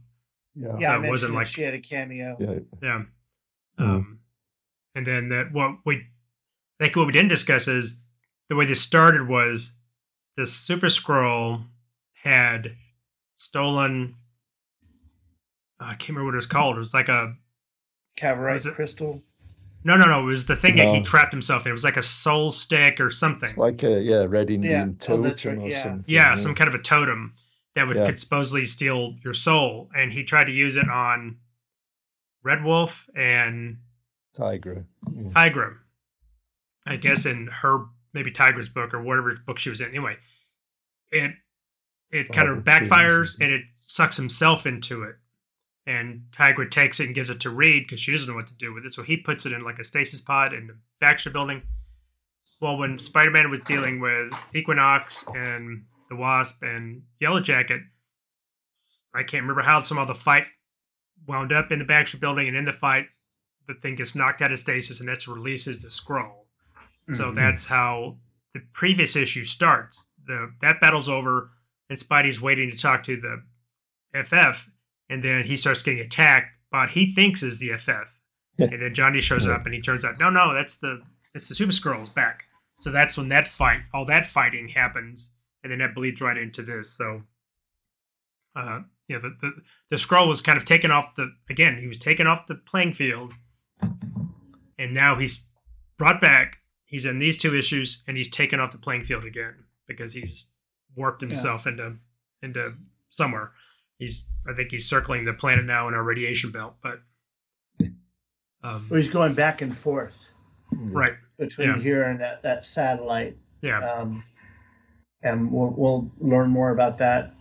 Yeah. So it wasn't like she had a cameo. Yeah. And then what we didn't discuss is the way this started was the Super Skrull had stolen, I can't remember what it was called. It was like a Cavorite crystal. No. It was the thing that he trapped himself in. It was like a soul stick or something. It's like a red Indian totem or something. Yeah, some kind of a totem that could supposedly steal your soul. And he tried to use it on Red Wolf and Tigra. Yeah. Tigra. I guess in her, maybe Tigra's book or whatever book she was in. Anyway, it kind of backfires and it sucks himself into it. And Tigra takes it and gives it to Reed because she doesn't know what to do with it. So he puts it in like a stasis pod in the factory building. Well, when Spider-Man was dealing with Equinox and the Wasp and Yellow Jacket, I can't remember how somehow the fight wound up in the factory building, and in the fight, the thing gets knocked out of stasis, and that releases the Skrull. Mm-hmm. So that's how the previous issue starts. That battle's over, and Spidey's waiting to talk to the FF, and then he starts getting attacked by what he thinks is the FF. Yeah. And then Johnny shows up, and he turns out, no, it's the Super Skrull's back. So that's when that fight, all that fighting happens, and then that bleeds right into this. So, the Skrull was kind of taken off the playing field. And now he's brought back. He's in these two issues, and he's taken off the playing field again because he's warped himself into somewhere. I think he's circling the planet now in our radiation belt. But he's going back and forth, right, between here and that satellite. Yeah, and we'll learn more about that.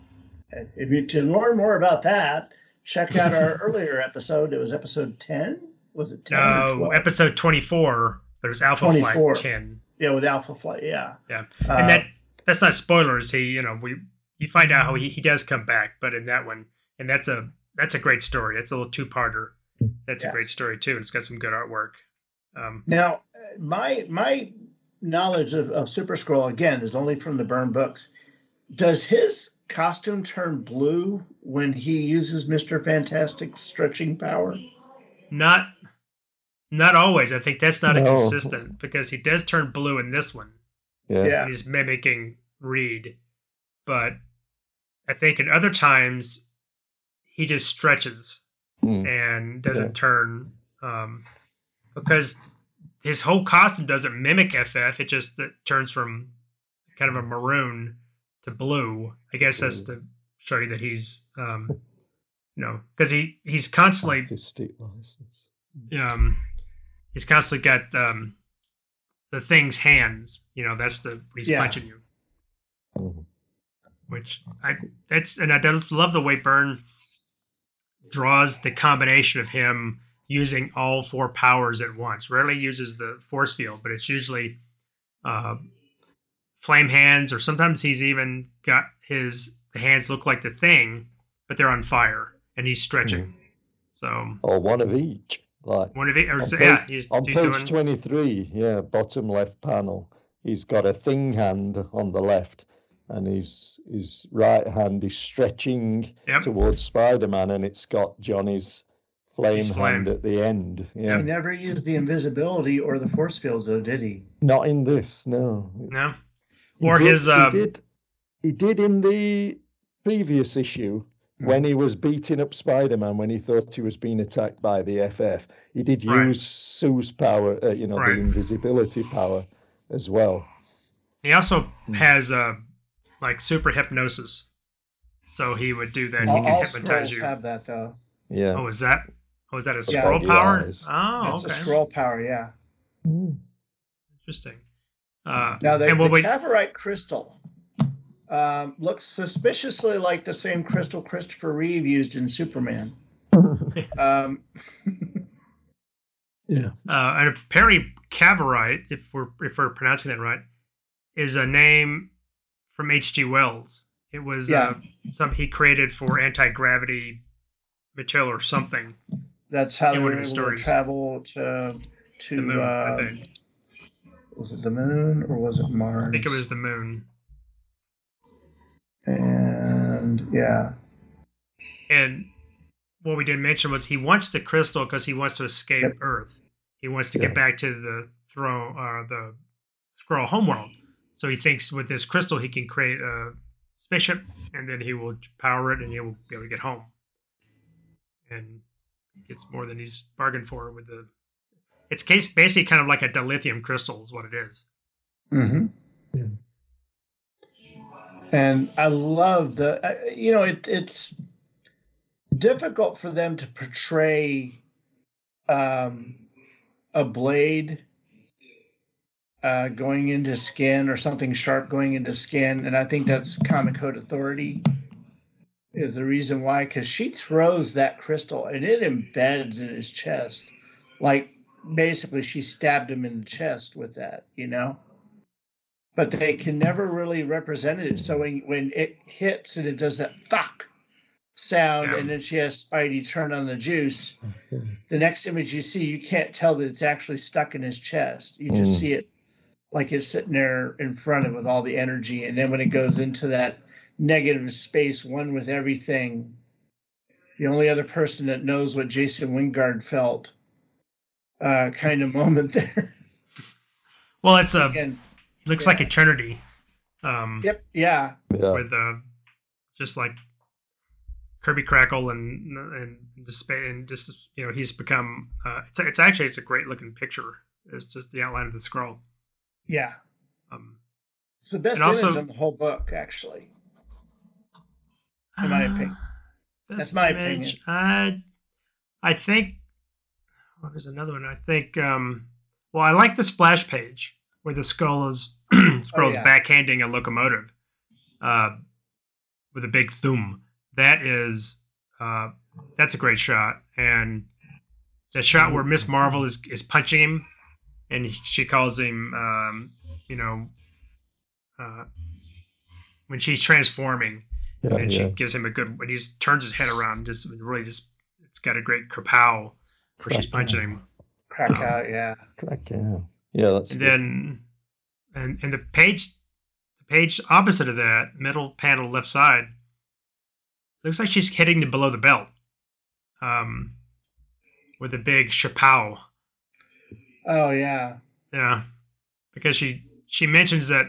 If you to learn more about that, check out our earlier episode. It was episode 10. Was it 10? No, episode 24. There was Alpha 24. Flight 10. Yeah, with Alpha Flight. Yeah. And that's not spoilers. You find out how he does come back, but in that one, and that's a great story. That's a little two-parter. That's a great story too, and it's got some good artwork. Now, my knowledge of Super Skrull again is only from the Byrne books. Does his costume turn blue when he uses Mr. Fantastic's stretching power? Not always. I think that's not a consistent, because he does turn blue in this one. Yeah. He's mimicking Reed. But I think at other times he just stretches and doesn't turn, because his whole costume doesn't mimic FF. It just turns from kind of a maroon to blue. I guess that's to show you that he's, because he's constantly, his state license. He's constantly got the Thing's hands. You know, that's the he's punching you. Mm-hmm. Which I just love the way Byrne draws the combination of him using all four powers at once. Rarely uses the force field, but it's usually flame hands, or sometimes he's even got the hands look like the Thing, but they're on fire and he's stretching. Mm-hmm. So or one of each. Like one of it, or, yeah, he's on page 23, yeah, bottom left panel. He's got a Thing hand on the left, and his right hand is stretching towards Spider-Man, and it's got Johnny's flame hand at the end. Yeah. He never used the invisibility or the force fields, though, did he? Not in this, no. No. Or he did in the previous issue. When he was beating up Spider-Man, when he thought he was being attacked by the FF, he did use Sue's power, the invisibility power as well. He also has like super hypnosis, so he would do that. He can hypnotize you. All Skrulls have that, though. Yeah. Oh, is that a Skrull power? Oh, that's a Skrull power. Yeah. Mm. Interesting. Now the Cavorite crystal. Looks suspiciously like the same crystal Christopher Reeve used in Superman. And apparently Cavorite, if we're pronouncing that right, is a name from H.G. Wells. It was something he created for anti-gravity material or something. That's how they were able to travel to the moon, I think. Was it the moon or was it Mars? I think it was the moon. And what we didn't mention was he wants the crystal because he wants to escape Earth. He wants to get back to the Skrull homeworld. So he thinks with this crystal he can create a spaceship, and then he will power it, and he will be able to get home. And it's more than he's bargained for with the. It's basically kind of like a dilithium crystal is what it is. Mm-hmm. Yeah. And I love it's difficult for them to portray a blade going into skin or something sharp going into skin. And I think that's Comic Code Authority is the reason why, because she throws that crystal and it embeds in his chest. Like basically she stabbed him in the chest with that, you know? But they can never really represent it. So when it hits and it does that "fuck" sound, and then she has Spidey turn on the juice, the next image you see, you can't tell that it's actually stuck in his chest. You just see it like it's sitting there in front of it with all the energy. And then when it goes into that negative space, one with everything, the only other person that knows what Jason Wingard felt kind of moment there. Well, it's a... It looks like eternity. With just like Kirby Crackle and just he's become. It's a great looking picture. It's just the outline of the scroll. Yeah. It's the best image in the whole book, actually. In my opinion, that's my opinion. I think. Well, there's another one. I think. I like the splash page, where the Skrull is backhanding a locomotive with a big thum. That is, that's a great shot. And the shot where Miss Marvel is punching him, and she calls him, when she's transforming, she gives him a good, when he turns his head around, it's got a great kapow where she's punching him. Crack out. Yeah, that's and good. Then, and the page opposite of that, middle panel left side, looks like she's hitting the below the belt, with a big chapow. Oh yeah, yeah, because she mentions that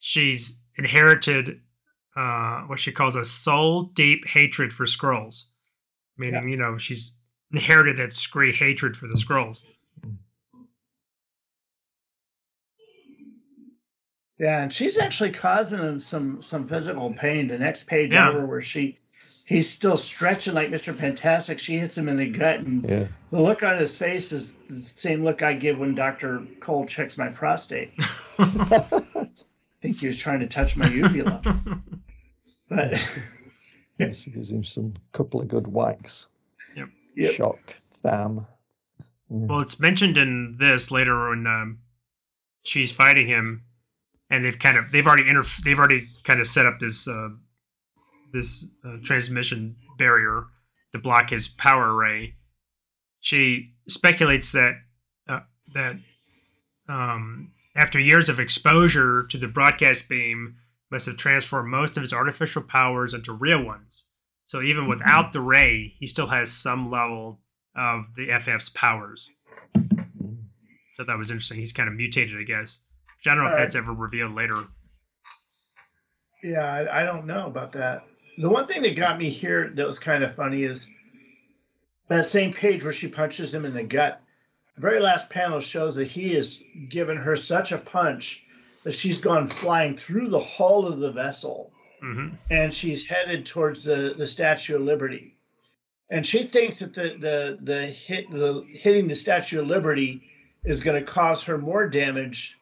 she's inherited what she calls a soul deep hatred for Skrulls, meaning she's inherited that scree hatred for the Skrulls. Yeah, and she's actually causing him some physical pain. The next page over where she he's still stretching like Mr. Fantastic. She hits him in the gut, and the look on his face is the same look I give when Dr. Cole checks my prostate. I think he was trying to touch my uvula. But yes, he gives him some couple of good whacks. Yep. Shock. Bam. Yeah. Well, it's mentioned in this later when she's fighting him, and they've already kind of set up this. This transmission barrier to block his power ray. She speculates that that after years of exposure to the broadcast beam must have transformed most of his artificial powers into real ones. So even without the ray, he still has some level of the FF's powers. So that was interesting. He's kind of mutated, I guess. I don't know if that's ever revealed later. Yeah, I don't know about that. The one thing that got me here that was kind of funny is that same page where she punches him in the gut. The very last panel shows that he has given her such a punch that she's gone flying through the hull of the vessel, and she's headed towards the Statue of Liberty. And she thinks that hitting the Statue of Liberty is going to cause her more damage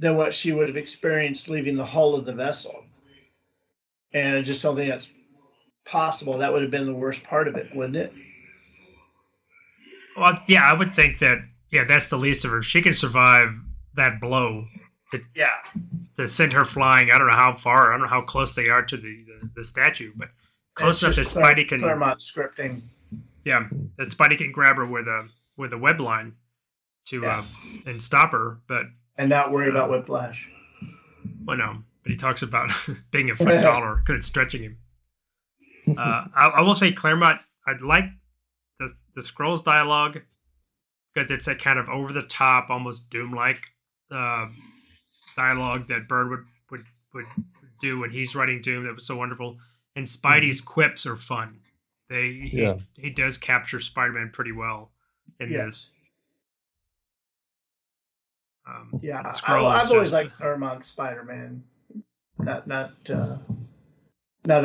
than what she would have experienced leaving the hull of the vessel. And I just don't think that's possible. That would have been the worst part of it, wouldn't it? Well, yeah, I would think that, that's the least of her. She can survive that blow. To send her flying, I don't know how far, I don't know how close they are to the statue, but close enough that Spidey can... Claremont scripting. Yeah, that Spidey can grab her with a web line and stop her, but... And not worry about whiplash. Well, no. But he talks about being a $5, couldn't stretching him. I will say, Claremont, I'd like the Skrulls dialogue because it's a kind of over-the-top, almost Doom-like dialogue that Byrne would do when he's writing Doom. That was so wonderful. And Spidey's quips are fun. He does capture Spider-Man pretty well in this. I've always liked Claremont Spider-Man. Not a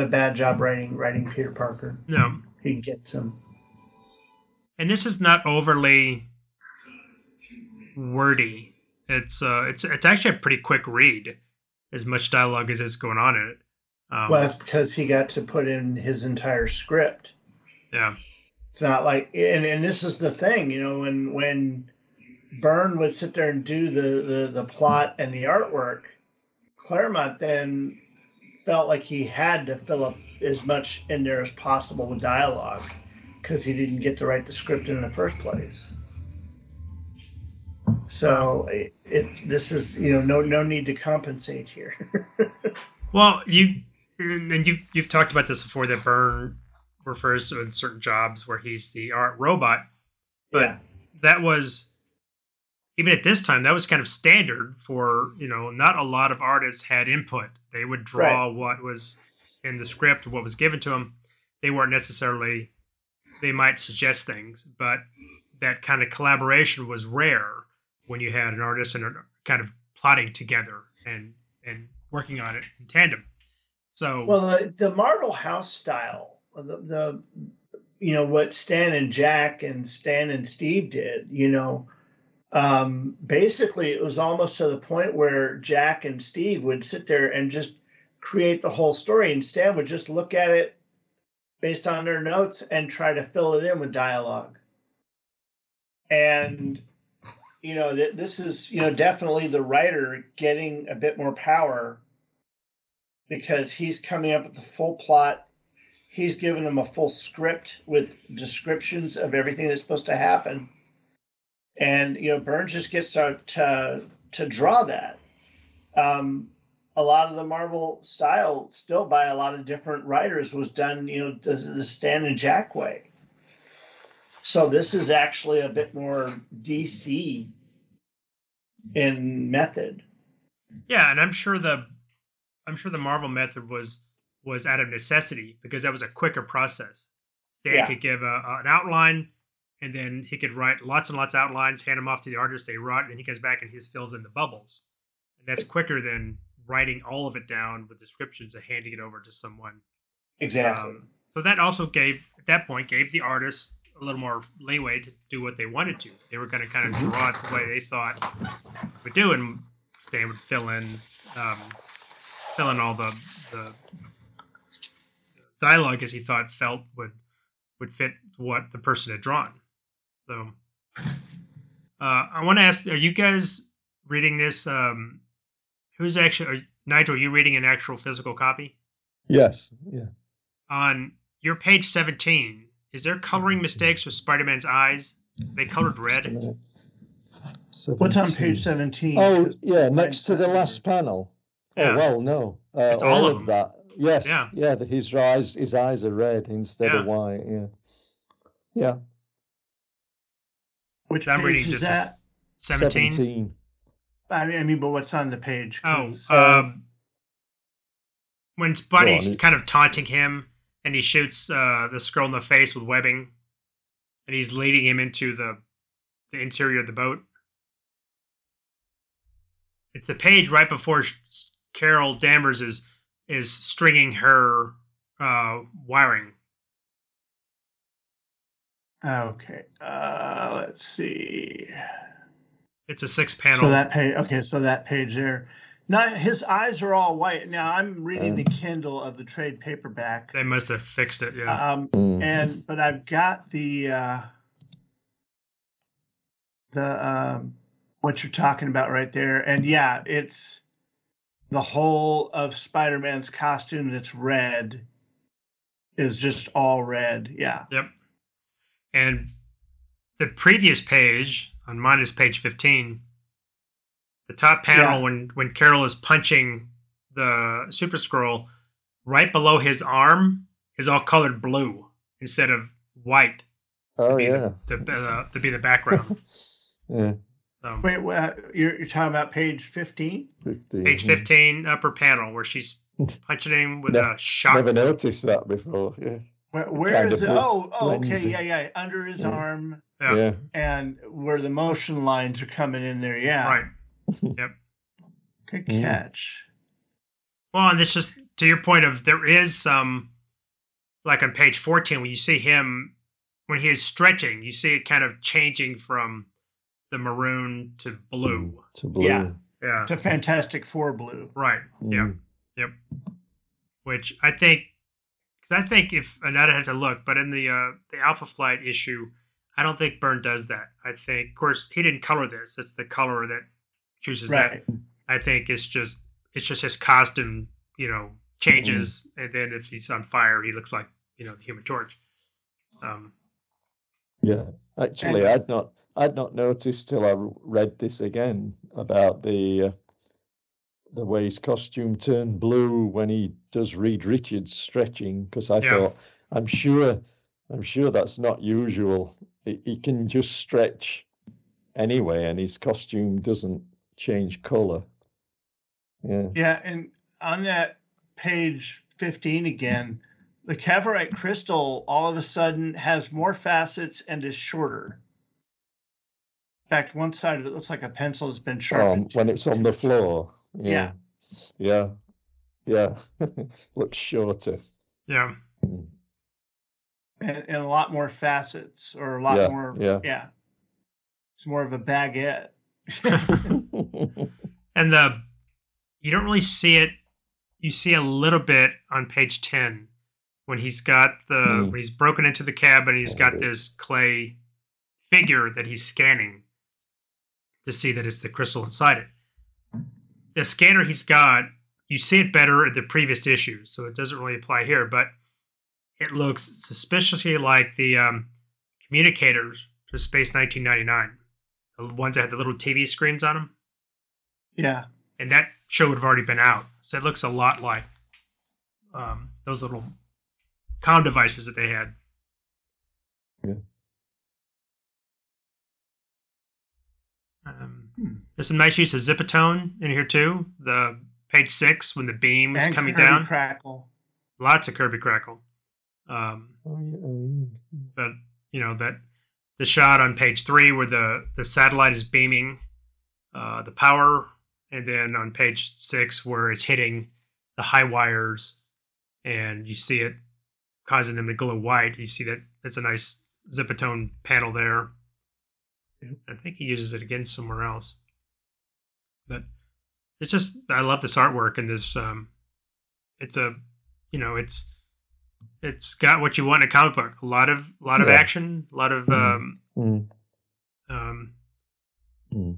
bad job writing Peter Parker. No, he gets him. And this is not overly wordy. It's actually a pretty quick read, as much dialogue as is going on in it. Well, that's because he got to put in his entire script. Yeah, it's not like and this is the thing, when Byrne would sit there and do the plot and the artwork. Claremont then felt like he had to fill up as much in there as possible with dialogue because he didn't get to write the script in the first place. So no need to compensate here. Well, you've talked about this before that Byrne refers to in certain jobs where he's the art robot, but that was. Even at this time, that was kind of standard for, not a lot of artists had input. They would draw what was in the script, what was given to them. They weren't necessarily, they might suggest things, but that kind of collaboration was rare when you had an artist and kind of plotting together and working on it in tandem. So, well, the Marvel House style, what Stan and Jack and Stan and Steve did, basically it was almost to the point where Jack and Steve would sit there and just create the whole story, and Stan would just look at it based on their notes and try to fill it in with dialogue. And this is definitely the writer getting a bit more power because he's coming up with the full plot. He's giving them a full script with descriptions of everything that's supposed to happen. And, Byrne just gets to draw that. A lot of the Marvel style, still by a lot of different writers, was done, the Stan and Jack way. So this is actually a bit more DC in method. Yeah, and I'm sure the Marvel method was out of necessity because that was a quicker process. Stan could give an outline. And then he could write lots and lots of outlines, hand them off to the artist, they write, and then he goes back and he fills in the bubbles. And that's quicker than writing all of it down with descriptions and handing it over to someone. Exactly. So that also gave, at that point, gave the artists a little more leeway to do what they wanted to. They were going to kind of draw it the way they thought they would do, and Stan would fill in all the dialogue as he thought felt would fit what the person had drawn. So I want to ask, are you guys reading this? Who's actually, Nigel, are you reading an actual physical copy? Yes. Yeah. On your page 17, is there coloring mistakes with Spider-Man's eyes? They colored red. What's on page 17? Oh, yeah, next to the last panel. Yeah. Oh, well, no. It's all of that. Yes. Yeah. Yeah, his eyes are red instead of white. Yeah. Yeah. Which I'm reading is that? 17? 17. I mean, but what's on the page? Oh, when Buddy's kind of taunting him, and he shoots the Skrull in the face with webbing, and he's leading him into the interior of the boat. It's the page right before Carol Danvers is stringing her wiring. Okay, let's see. It's a 6-panel. So that page. Okay, so that page there. Now his eyes are all white. Now I'm reading the Kindle of the trade paperback. They must have fixed it, yeah. But I've got the what you're talking about right there, and yeah, it's the whole of Spider-Man's costume that's red is just all red. Yeah. Yep. And the previous page on mine is page 15. The top panel, when Carol is punching the Super Skrull, right below his arm is all colored blue instead of white. Oh, to be the background. Yeah. Wait, you're talking about page 15? Page 15, upper panel, where she's punching him with a shock. Never noticed that before. Yeah. Where is it? Oh, okay, yeah. Under his arm. Yeah. And where the motion lines are coming in there. Yeah. Right. Yep. Good catch. Well, and it's just to your point of there is some, like on page 14, when you see him, when he is stretching, you see it kind of changing from the maroon to blue. Yeah. To Fantastic Four blue. Right. Yep. Which I think, because I think if, and I'd have to look, but in the Alpha Flight issue, I don't think Byrne does that. I think, of course, he didn't color this. It's the color that chooses that. I think it's just his costume, changes, and then if he's on fire, he looks like the Human Torch. Actually, I'd not noticed till I read this again about the way his costume turned blue when he does Reed Richards stretching, because I thought I'm sure that's not usual. He can just stretch anyway, and his costume doesn't change color. Yeah, and on that page 15 again, the Cavorite crystal all of a sudden has more facets and is shorter. In fact, one side of it looks like a pencil has been sharpened. When it's on the floor. Yeah. Looks shorter. Yeah. And a lot more facets, or a lot more. Yeah. It's more of a baguette. And you don't really see it. You see a little bit on page 10 when he's got when he's broken into the cab and he's got this clay figure that he's scanning to see that it's the crystal inside it. The scanner he's got, you see it better at the previous issue, so it doesn't really apply here, but it looks suspiciously like the communicators to Space 1999. The ones that had the little TV screens on them. Yeah. And that show would have already been out. So it looks a lot like those little comm devices that they had. Yeah. There's some nice use of Zipatone in here, too. The page 6, when the beam is coming down. Kirby Crackle. Lots of Kirby Crackle. But, that... The shot on page 3 where the satellite is beaming the power, and then on page 6 where it's hitting the high wires, and you see it causing them to glow white. You see that that's a nice zipatone panel there. I think he uses it again somewhere else. But it's just, I love this artwork and this, it's a, you know, it's got what you want in a comic book. A lot of action, a lot of, a lot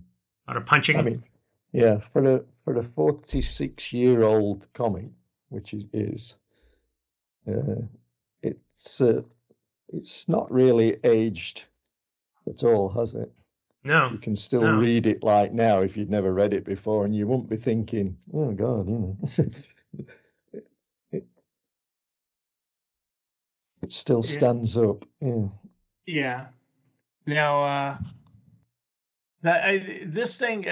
of punching. I mean, yeah, for a 46-year-old comic, which it is, it's not really aged at all, has it? No. You can still read it like now if you'd never read it before, and you wouldn't be thinking, oh, God, you know. It still stands up. Yeah. Yeah. Now, this thing,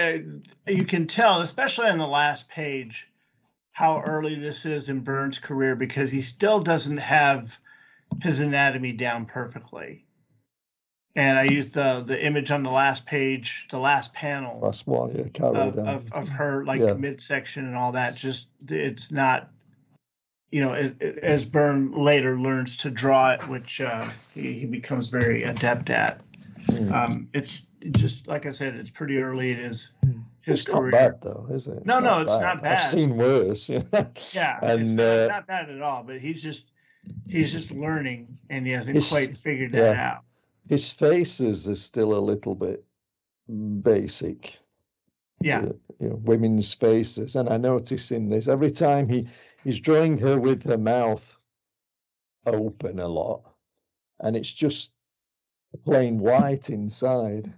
you can tell, especially on the last page, how early this is in Byrne's career, because he still doesn't have his anatomy down perfectly. And I used the image on the last page, the last panel. Last one, yeah, Carol Danvers. Of her, like, midsection and all that. Just, it's not, you know, as Byrne later learns to draw it, which he becomes very adept at. It's just, like I said, it's pretty early. It is his career. Not bad, though, is it? No, it's not bad. I've seen worse. Yeah, and it's not bad at all. But he's just learning, and he hasn't quite figured that out. His faces are still a little bit basic. Yeah, you know, women's faces, and I notice in this every time he's drawing her with her mouth open a lot, and it's just plain white inside.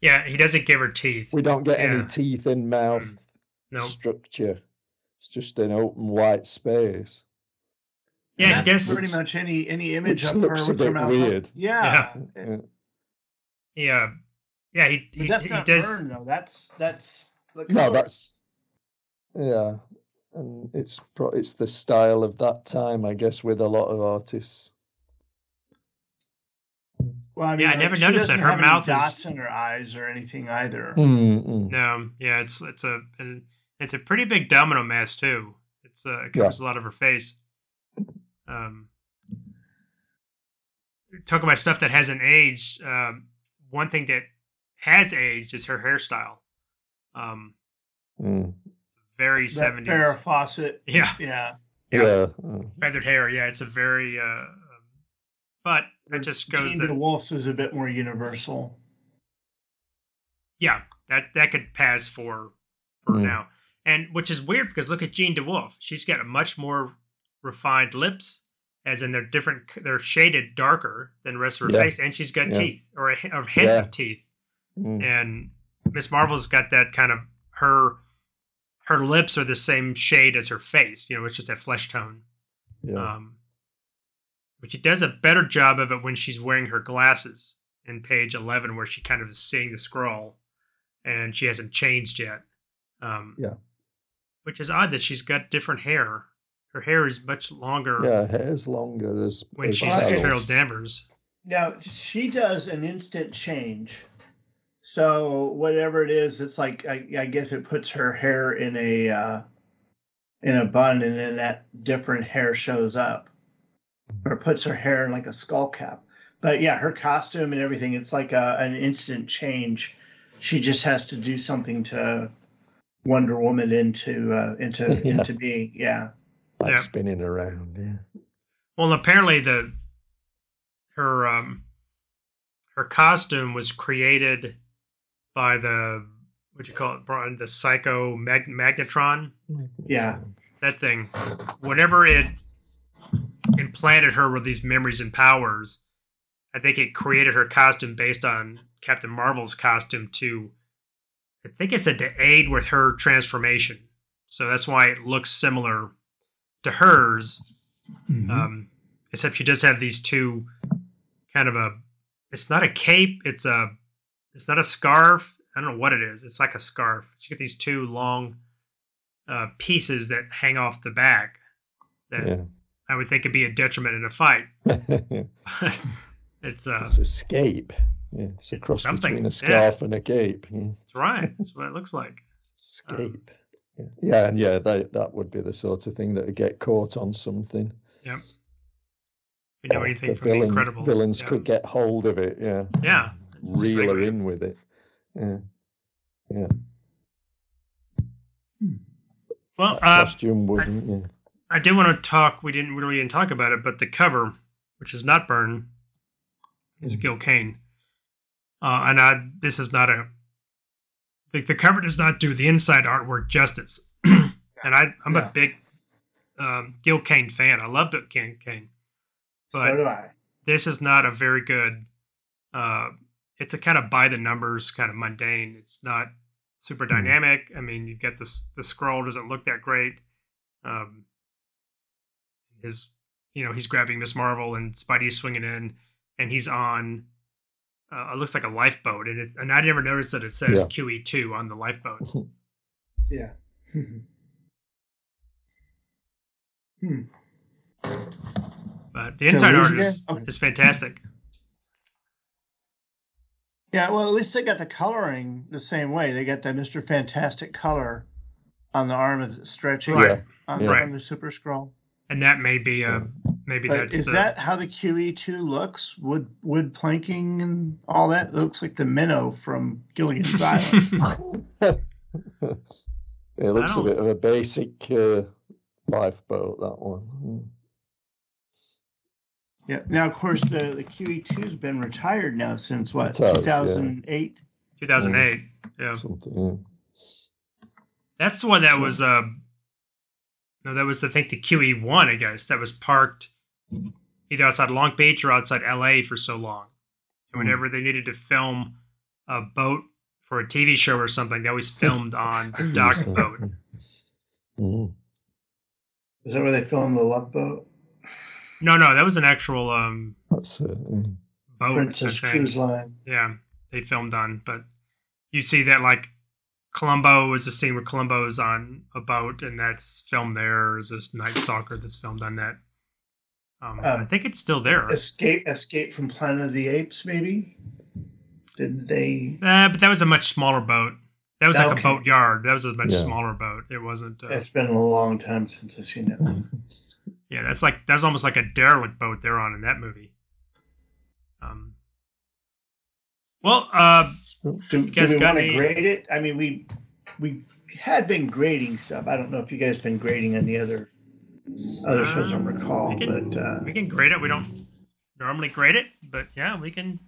Yeah, he doesn't give her teeth. We don't get any teeth in mouth structure. It's just an open white space. Yeah, I guess pretty much any image of her with her mouth. Weird. Yeah. He that's not Byrne, though. That's the color. No, that's and it's the style of that time, I guess, with a lot of artists. Well, I mean, I never noticed that her mouth dots in her eyes or anything either. No, yeah, it's a pretty big domino mass too. It covers a lot of her face. Talking about stuff that hasn't aged. One thing that has aged is her hairstyle. Very 70s. Farrah Fawcett. Yeah. Feathered hair. Yeah, it's a very. But that just goes. Jean DeWolff's is a bit more universal. Yeah, that could pass for now, and which is weird because look at Jean DeWolff. She's got a much more refined lips, as in they're different, they're shaded darker than the rest of her face, and she's got teeth, or a head of teeth. And Miss Marvel's got that kind of, her lips are the same shade as her face, you know, it's just that flesh tone. But she does a better job of it when she's wearing her glasses in page 11, where she kind of is seeing the scroll, and she hasn't changed yet. Which is odd that she's got different hair. Her hair is much longer. Yeah, hair is longer as when she's at Carol Danvers. Now she does an instant change. So whatever it is, it's like I guess it puts her hair in a bun, and then that different hair shows up, or puts her hair in like a skull cap. But yeah, her costume and everything, it's like an instant change. She just has to do something to Wonder Woman into being. Yeah. Like spinning around, Well, apparently her costume was created by the Psycho Magnetron. Yeah, that thing. Whenever it implanted her with these memories and powers, I think it created her costume based on Captain Marvel's costume to, I think it said, to aid with her transformation. So that's why it looks similar to hers, except she does have these two kind of it's not a cape, it's not a scarf. I don't know what it is. It's like a scarf. She got these two long pieces that hang off the back that I would think could be a detriment in a fight. It's a scape. Yeah, it's a cross between a scarf and a cape. Yeah. That's right. That's what it looks like. Scape. Yeah, and that would be the sort of thing that would get caught on something. Yep. we know anything from the Incredibles. Villains could get hold of it, yeah. Reel her in with it. Yeah. Well, costume wouldn't. I did want to talk. We didn't talk about it, but the cover, which is not Byrne, is Gil Kane. This is not a. Like, the cover does not do the inside artwork justice, and I'm a big Gil Kane fan. I loved Kane, but so do I. This is not a very good. It's a kind of by the numbers, kind of mundane. It's not super dynamic. I mean, you've got this. The scroll doesn't look that great. He's grabbing Miss Marvel and Spidey's swinging in, and he's on. It looks like a lifeboat, and I never noticed that it says QE2 on the lifeboat. Yeah. But the inside art is fantastic. Yeah, well, at least they got the coloring the same way. They got that Mr. Fantastic color on the arm as it's stretching on the Super Skrull. And that may be that how the QE2 looks? Wood planking and all that? It looks like the minnow from Gilligan's Island. It looks a bit of a basic lifeboat, that one. Yeah. Now, of course, the QE2's been retired now since, 2008? 2008, yeah. Something. That's the one that was... no, that was, I think, the QE1, I guess, that was parked either outside Long Beach or outside L.A. for so long. And whenever they needed to film a boat for a TV show or something, they always filmed on the docked boat. Is that where they filmed the Love Boat? No, that was an actual boat. Princess Cruise Line. Yeah, they filmed on. But you see that, like, Columbo is a scene where Columbo is on a boat, and that's filmed there. Is this Night Stalker that's filmed on that? I think it's still there. Escape from Planet of the Apes, maybe. Did they? But that was a much smaller boat. That was like a boatyard. That was a much smaller boat. It wasn't. It's been a long time since I've seen that one. Yeah, that's almost like a derelict boat they're on in that movie. Do we want to grade it? I mean, we had been grading stuff. I don't know if you guys have been grading on the other shows. I don't recall, but we can grade it. We don't normally grade it, but yeah, we can.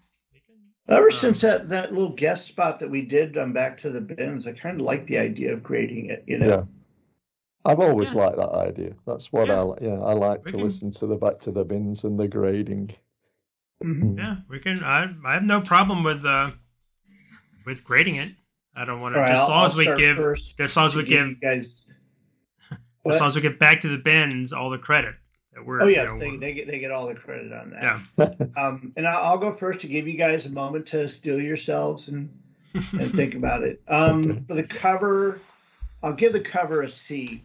Ever since that little guest spot that we did on Back to the Bins, I kind of like the idea of grading it. You know, I've always liked that idea. That's what I like to listen to the Back to the Bins and the grading. Mm-hmm. Yeah, we can. I have no problem with grading it. I don't want to. Right, as long as we get Back to the Bins all the credit that we're. Oh yes, they get all the credit on that. Yeah. And I'll go first to give you guys a moment to steel yourselves and think about it. For the cover, I'll give the cover a C.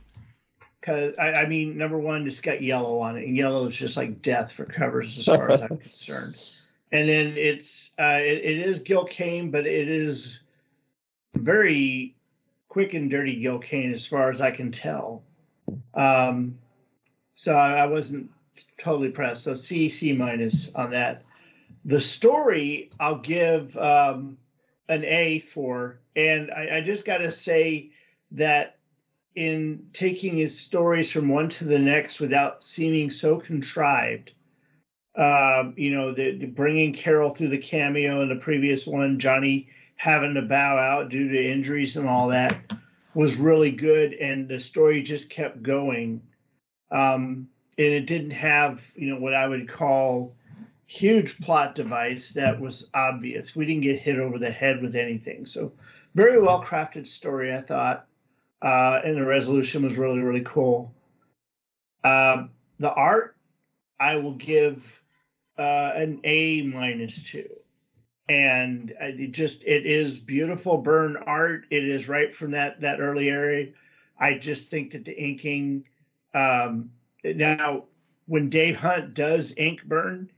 Because, I mean, number one, it's got yellow on it, and yellow is just like death for covers as far as I'm concerned. And then it is Gil Kane, but it is very quick and dirty Gil Kane as far as I can tell. So I wasn't totally impressed. So C- on that. The story, I'll give an A for, and I just got to say that in taking his stories from one to the next without seeming so contrived. The bringing Carol through the cameo in the previous one, Johnny having to bow out due to injuries and all that was really good. And the story just kept going. And it didn't have, what I would call huge plot device that was obvious. We didn't get hit over the head with anything. So very well crafted story, I thought. And the resolution was really, really cool. The art, I will give an A-2. And it is beautiful Byrne art. It is right from that early era. I just think that the inking... now, when Dave Hunt does ink Byrne,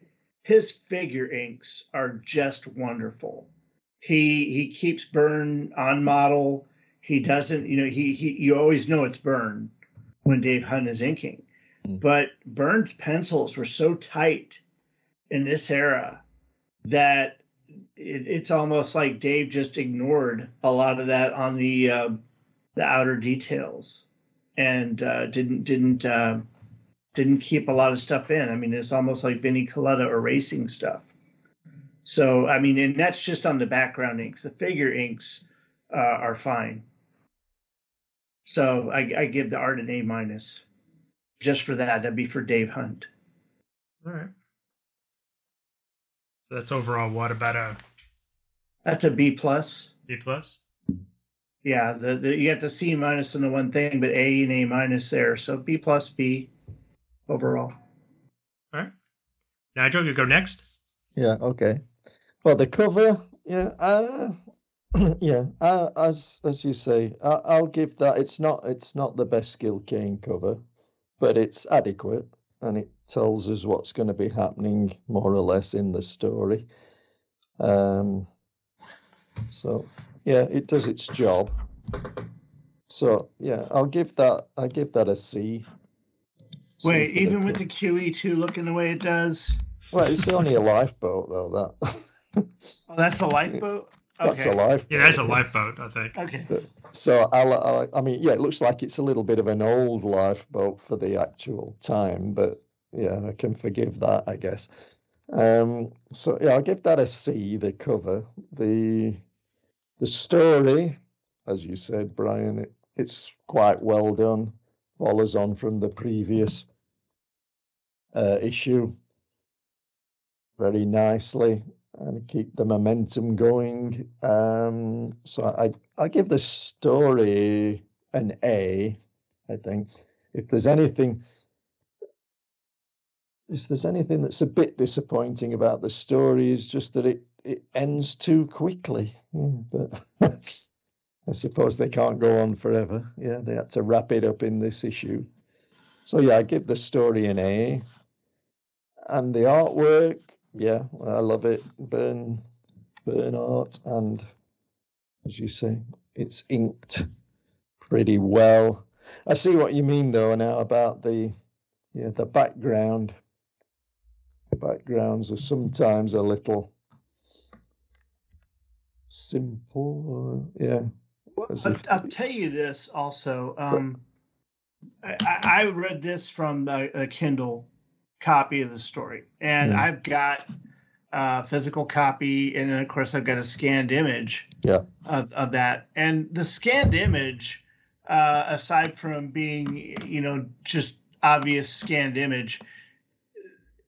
his figure inks are just wonderful. He keeps Byrne on model. He doesn't, you always know it's Byrne when Dave Hunt is inking. But Byrne's pencils were so tight in this era that it's almost like Dave just ignored a lot of that on the outer details and didn't keep a lot of stuff in. I mean, it's almost like Vinnie Coletta erasing stuff. So, I mean, and that's just on the background inks. The figure inks are fine. So I give the art an A-, just for that. That'd be for Dave Hunt. All right. So that's overall. What about a? That's a B+. B+. Yeah, the you got the C- in the one thing, but A and A- there. So B+, B overall. All right. Nigel, you go next. Yeah. Okay. Well, the cover. Yeah. Yeah, as you say, I'll give that. It's not the best Gil Kane cover, but it's adequate, and it tells us what's going to be happening more or less in the story. So yeah, it does its job. So yeah, I give that a C. Wait, even with the QE2 looking the way it does? Well, it's only a lifeboat though. That. Oh, that's a lifeboat. Okay. That's a lifeboat. Yeah, that's a lifeboat, I think. Okay. So, I mean, yeah, it looks like it's a little bit of an old lifeboat for the actual time, but, yeah, I can forgive that, I guess. So, yeah, I'll give that a C, the cover. The story, as you said, Brian, it's quite well done. Follows on from the previous issue very nicely. And keep the momentum going. So I give the story an A, I think. If there's anything that's a bit disappointing about the story is just that it ends too quickly. Yeah, but I suppose they can't go on forever. Yeah, they had to wrap it up in this issue. So yeah, I give the story an A. And the artwork. Yeah, I love it. Byrne art, and as you say, it's inked pretty well. I see what you mean though now about the background. The backgrounds are sometimes a little simple. Yeah. Well, I'll tell you this also. I read this from a Kindle copy of the story, and I've got a physical copy, and then of course I've got a scanned image of that. And the scanned image, aside from being, just obvious scanned image,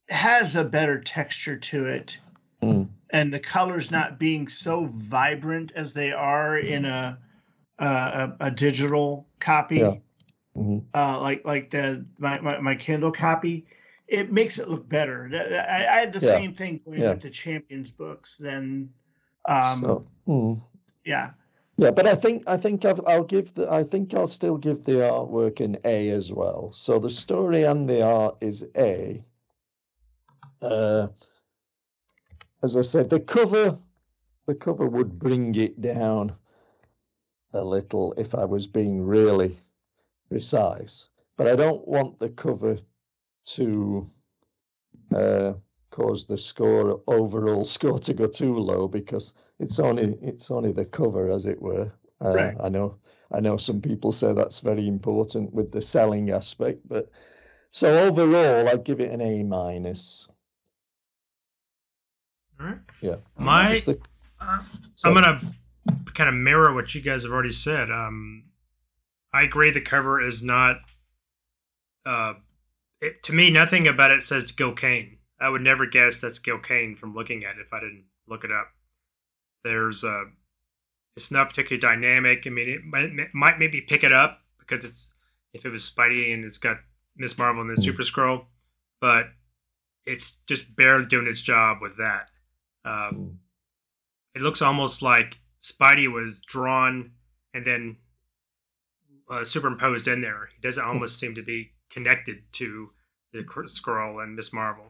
has a better texture to it, and the colors not being so vibrant as they are in a digital copy, like the my Kindle copy. It makes it look better. I had the same thing going with the Champions books. Then, yeah. But I think I'll still give the artwork an A as well. So the story and the art is A. As I said, the cover would bring it down a little if I was being really precise. But I don't want the cover to cause the overall score to go too low, because it's only the cover, as it were. Right. I know some people say that's very important with the selling aspect, but so overall I'd give it an A-. All right. Yeah. I'm gonna kind of mirror what you guys have already said. I grade the cover as not. To me, nothing about it says Gil Kane. I would never guess that's Gil Kane from looking at it if I didn't look it up. It's not particularly dynamic. I mean, it might maybe pick it up because if it was Spidey and it's got Miss Marvel and the Super Skrull, but it's just barely doing its job with that. It looks almost like Spidey was drawn and then superimposed in there. He doesn't almost seem to be connected to the Skrull and Miss Marvel.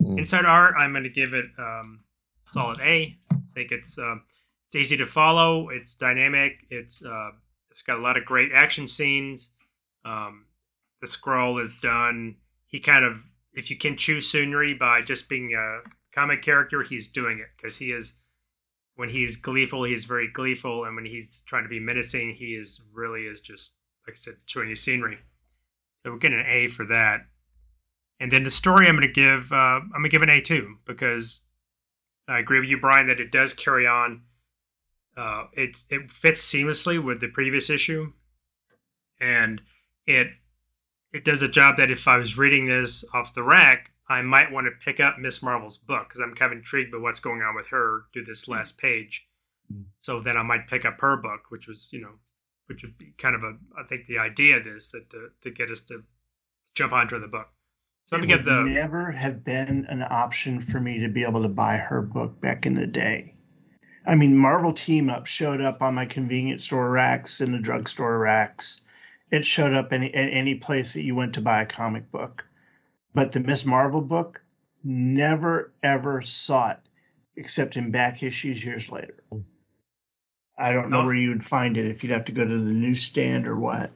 Inside art, I'm going to give it solid A. I think it's easy to follow. It's dynamic. It's got a lot of great action scenes. The Skrull is done. He kind of if you can choose Sunri by just being a comic character, he's doing it because he is. When he's gleeful, he is very gleeful, and when he's trying to be menacing, he is really just, like I said, showing you scenery. So we're getting an A for that. And then the story, I'm gonna give an A too, because I agree with you, Brian, that it does carry on. It fits seamlessly with the previous issue, and it does a job that if I was reading this off the rack, I might want to pick up Miss Marvel's book because I'm kind of intrigued by what's going on with her through this last page. So then I might pick up her book, which was, which would be kind of I think the idea of this, that to get us to jump onto the book. So it would never have been an option for me to be able to buy her book back in the day. I mean, Marvel Team-Up showed up on my convenience store racks and the drugstore racks. It showed up at any place that you went to buy a comic book. But the Miss Marvel book never, ever saw it, except in back issues years later. I don't know where you would find it, if you'd have to go to the newsstand or what.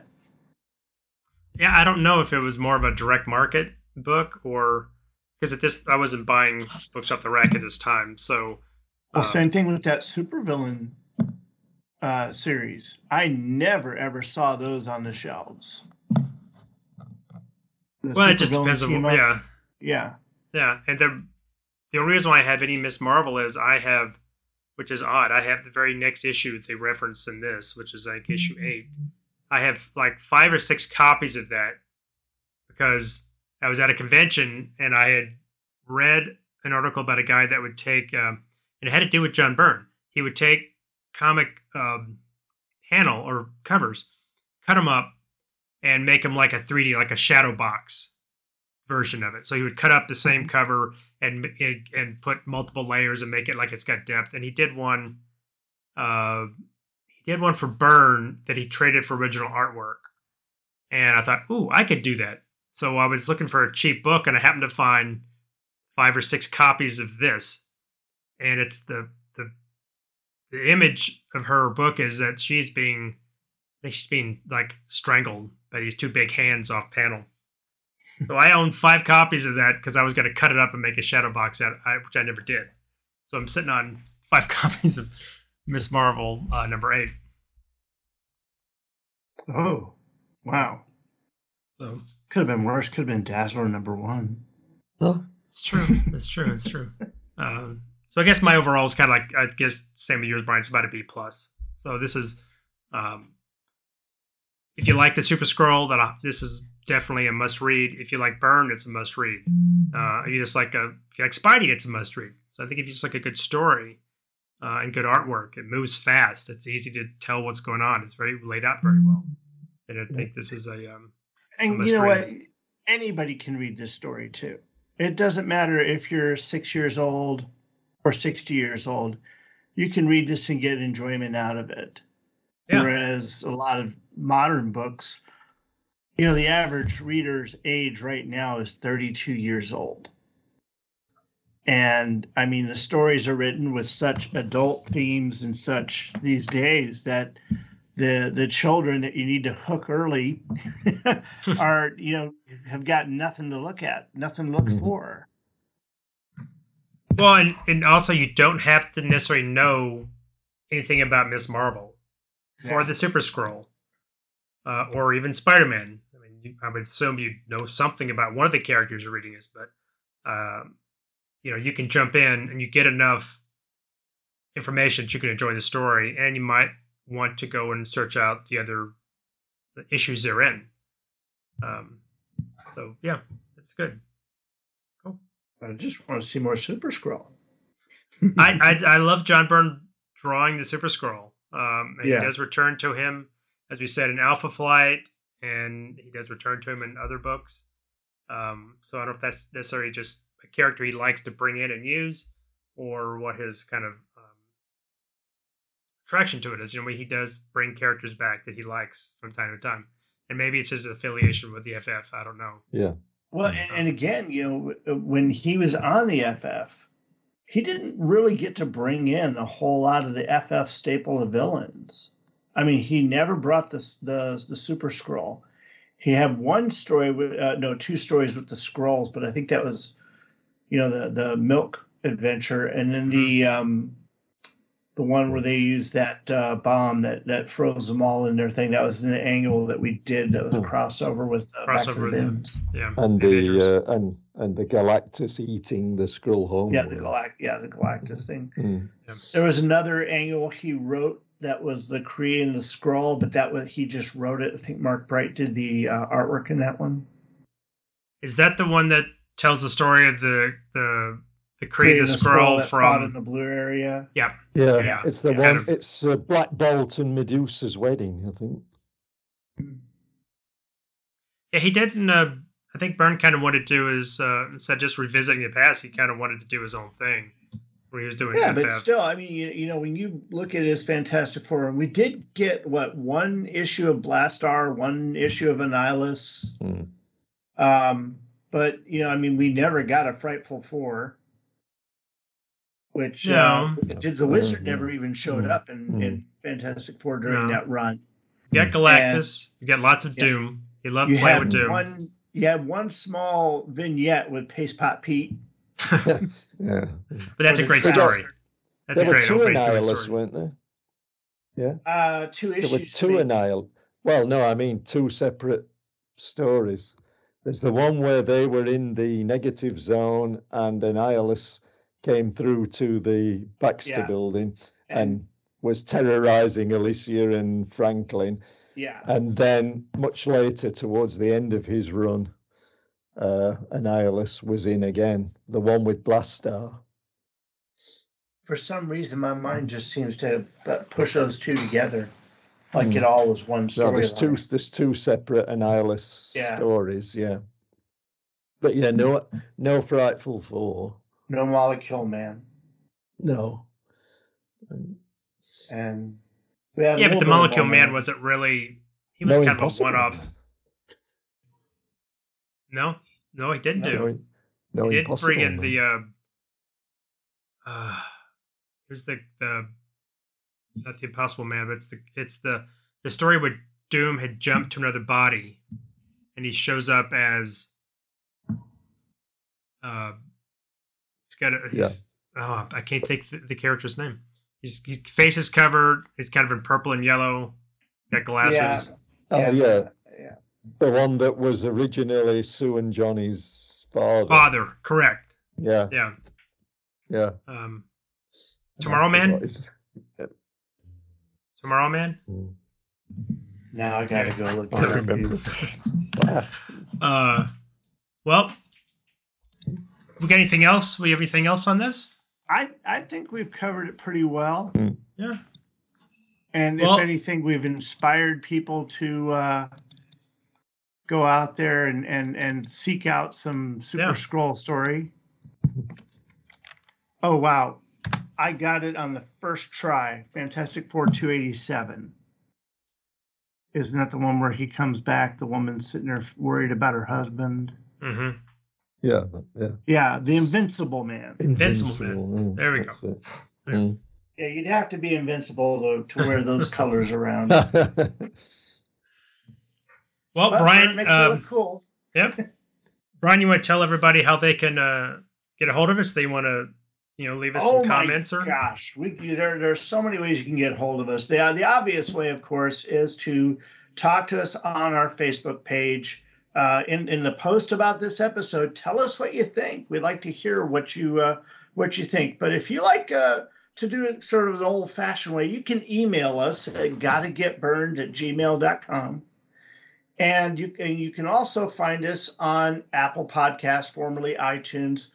Yeah, I don't know if it was more of a direct market book or because at this I wasn't buying books off the rack at this time. So, well, same thing with that supervillain series. I never, ever saw those on the shelves. Well, it just depends on what, yeah. And the only reason why I have any Miss Marvel is I have, which is odd, I have the very next issue they reference in this, which is like issue 8. I have like 5 or 6 copies of that because I was at a convention and I had read an article about a guy that would take, and it had to do with John Byrne. He would take comic panel or covers, cut them up, and make them like a 3D, like a shadow box version of it. So he would cut up the same cover and put multiple layers and make it like it's got depth. And he did one, for Byrne that he traded for original artwork. And I thought, ooh, I could do that. So I was looking for a cheap book, and I happened to find 5 or 6 copies of this. And it's the image of her book is that she's being like strangled by these 2 big hands off panel. So I owned 5 copies of that because I was going to cut it up and make a shadow box out, which I never did. So I'm sitting on 5 copies of Miss Marvel number 8. Oh, wow. So could have been worse. Could have been Dazzler number 1. Well, it's true. It's true. So I guess my overall is kind of like, I guess same with yours, Brian. It's about a B plus. So this is, if you like the Super Skrull, this is definitely a must read. If you like Byrne, it's a must read. If you like Spidey, it's a must read. So I think if you just like a good story and good artwork, it moves fast. It's easy to tell what's going on. It's very laid out very well. And I think this is a you know read. What? Anybody can read this story too. It doesn't matter if you're 6 years old or 60 years old. You can read this and get enjoyment out of it. Yeah. Whereas a lot of modern books, the average reader's age right now is 32 years old. And I mean, the stories are written with such adult themes and such these days that the children that you need to hook early are, have got nothing to look at, nothing to look for. Well, and also you don't have to necessarily know anything about Miss Marvel. Or the Super Skrull, or even Spider-Man. I mean, I would assume you know something about one of the characters you're reading this, but you can jump in and you get enough information that you can enjoy the story, and you might want to go and search out the other issues they're in. So yeah, it's good. Cool. I just want to see more Super Skrull. I love John Byrne drawing the Super Skrull. He does return to him, as we said, in Alpha Flight, and he does return to him in other books. So I don't know if that's necessarily just a character he likes to bring in and use, or what his kind of attraction to it is. He does bring characters back that he likes from time to time, and maybe it's his affiliation with the FF. I don't know. Yeah. Well, and again, when he was on the FF. He didn't really get to bring in a whole lot of the FF staple of villains. I mean, he never brought the Super Skrull. He had one story with two stories with the Skrulls, but I think that was, the milk adventure, and then the one where they used that bomb that froze them all in their thing. That was an annual that we did. That was a crossover with Back to the Bims. Yeah, and the and the Galactus eating the Skrull home. Yeah, the Galactus thing. Mm. Yeah. There was another annual he wrote. That was the Kree and the Skrull, but he just wrote it. I think Mark Bright did the artwork in that one. Is that the one that tells the story of the Kree and the Skrull from in the blue area? Yeah, yeah, yeah. It's the one. It's Black Bolt and Medusa's wedding, I think. Yeah, he didn't. I think Byrne kind of wanted to do his instead of just revisiting the past. He kind of wanted to do his own thing. He was doing but still, I mean, when you look at his Fantastic Four, and we did get one issue of Blastar, one issue of Annihilus, but we never got a Frightful Four, which the Wizard never even showed up in Fantastic Four during that run. You got Galactus, you got lots of Doom. He loved playing with Doom. You had one small vignette with Paste Pot Pete. Yeah, but that's a great story. That's a great story. There were two Annihilus, weren't there? Yeah, two issues. There were two Annihilus. Well, no, I mean two separate stories. There's the one where they were in the negative zone, and Annihilus came through to the Baxter building and was terrorizing Alicia and Franklin. Yeah, and then much later, towards the end of his run. Annihilus was in again, the one with Blastar. For some reason, my mind just seems to push those two together, like it all was one story. No, there's two separate Annihilus stories, But no Frightful Four. No Molecule Man. No. And we had but the Molecule Man wasn't really. He was kind of a one-off. No, he didn't do. He didn't bring in the. Here's the not the Impossible Man, but it's the story where Doom had jumped to another body, and he shows up as. I can't think the character's name. His face is covered. He's kind of in purple and yellow. Got glasses. Yeah. Oh yeah. The one that was originally Sue and Johnny's father. Correct. Yeah. Yeah. Yeah. Tomorrow Man? Tomorrow Man? Now I gotta go look. I remember. Well, we got anything else? We have anything else on this? I think we've covered it pretty well. Mm. Yeah. And if anything, we've inspired people to go out there and seek out some Super Skrull story. Oh, wow. I got it on the first try. Fantastic Four 287. Isn't that the one where he comes back, the woman sitting there worried about her husband? Mm-hmm. Yeah. Yeah. Yeah, the Invincible Man. Invincible Man. There we go. Mm. Yeah, you'd have to be invincible, though, to wear those colors around. Well, Brian, makes it look cool. Yep. Brian, you want to tell everybody how they can get a hold of us? They want to, leave us some comments or. Oh gosh, there's so many ways you can get hold of us. The obvious way, of course, is to talk to us on our Facebook page. In the post about this episode, tell us what you think. We'd like to hear what you think. But if you like to do it sort of the old-fashioned way, you can email us at gottogetburned@gmail.com. And you can also find us on Apple Podcasts, formerly iTunes.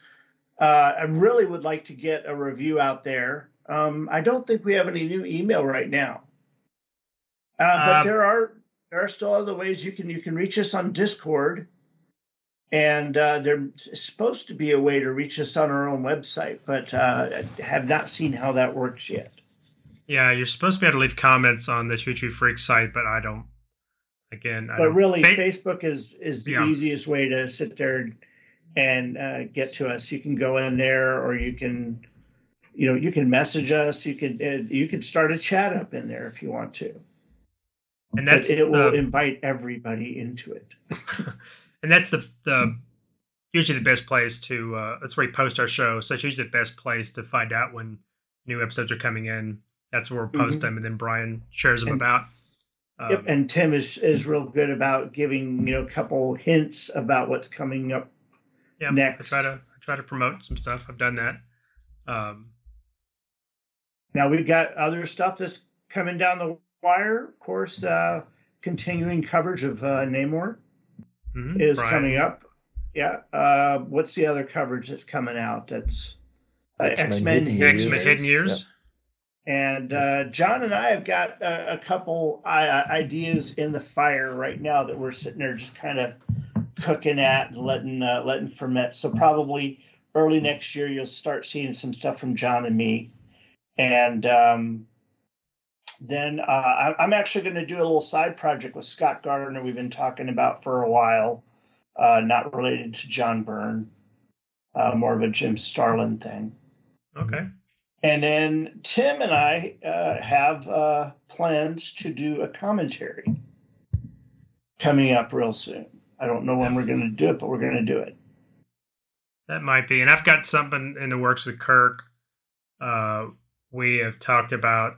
I really would like to get a review out there. I don't think we have any new email right now. But there are still other ways you can reach us on Discord. And there's supposed to be a way to reach us on our own website, but I have not seen how that works yet. Yeah, you're supposed to be able to leave comments on the Choo Choo Freak site, but I don't. Again, but really, Facebook is the easiest way to sit there and get to us. You can go in there, or you can message us. You can start a chat up in there if you want to. And that's but it will invite everybody into it. And that's the usually the best place to that's where we post our show. So it's usually the best place to find out when new episodes are coming in. That's where we'll post them, and then Brian shares them about. Yep, and Tim is real good about giving a couple hints about what's coming up next. I try to promote some stuff. I've done that. Now we've got other stuff that's coming down the wire. Of course, continuing coverage of Namor is coming up. Yeah. What's the other coverage that's coming out? That's X-Men Hidden Years. Yeah. And John and I have got a couple ideas in the fire right now that we're sitting there just kind of cooking at and letting ferment. So probably early next year, you'll start seeing some stuff from John and me. And then I'm actually going to do a little side project with Scott Gardner we've been talking about for a while, not related to John Byrne, more of a Jim Starlin thing. Okay. And then Tim and I have plans to do a commentary coming up real soon. I don't know when we're going to do it, but we're going to do it. That might be. And I've got something in the works with Kirk. We have talked about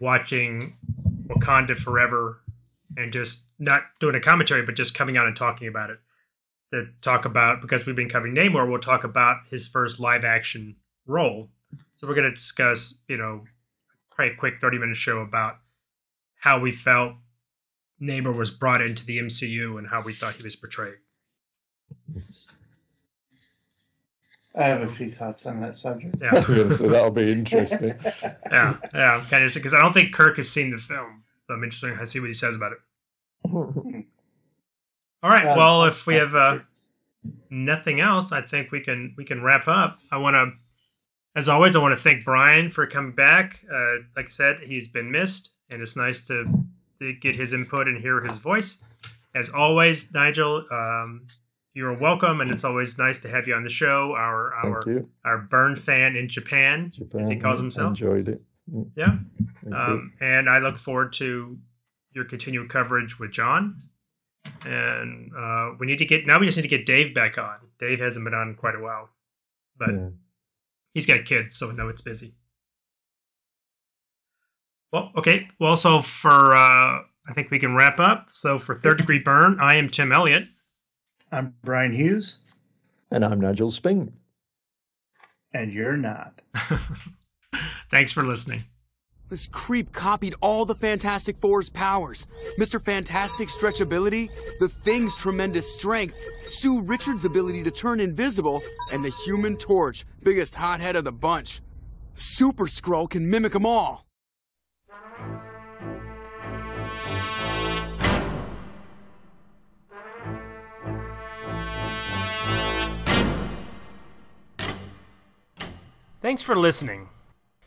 watching Wakanda Forever and just not doing a commentary, but just coming out and talking about it. To talk about, because we've been covering Namor, we'll talk about his first live action role. So we're going to discuss, probably a quick 30-minute show about how we felt Namor was brought into the MCU and how we thought he was portrayed. I have a few thoughts on that subject. Yeah, so that'll be interesting. Yeah, I'm kind of interested because I don't think Kirk has seen the film, so I'm interested to see what he says about it. All right. Well, if we have nothing else, I think we can wrap up. As always, I want to thank Brian for coming back. Like I said, he's been missed, and it's nice to get his input and hear his voice. As always, Nigel, you're welcome, and it's always nice to have you on the show. Our Byrne fan in Japan, as he calls himself. Enjoyed it. Yeah. And I look forward to your continued coverage with John. And we just need to get Dave back on. Dave hasn't been on in quite a while, but. Yeah. He's got kids, so I know it's busy. Well, okay. Well, so I think we can wrap up. So for Third Degree Burn, I am Tim Elliott. I'm Brian Hughes. And I'm Nigel Spink. And you're not. Thanks for listening. This creep copied all the Fantastic Four's powers. Mr. Fantastic's stretchability, the Thing's tremendous strength, Sue Richards' ability to turn invisible, and the Human Torch, biggest hothead of the bunch. Super Skrull can mimic them all. Thanks for listening.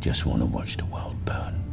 just want to watch the world burn.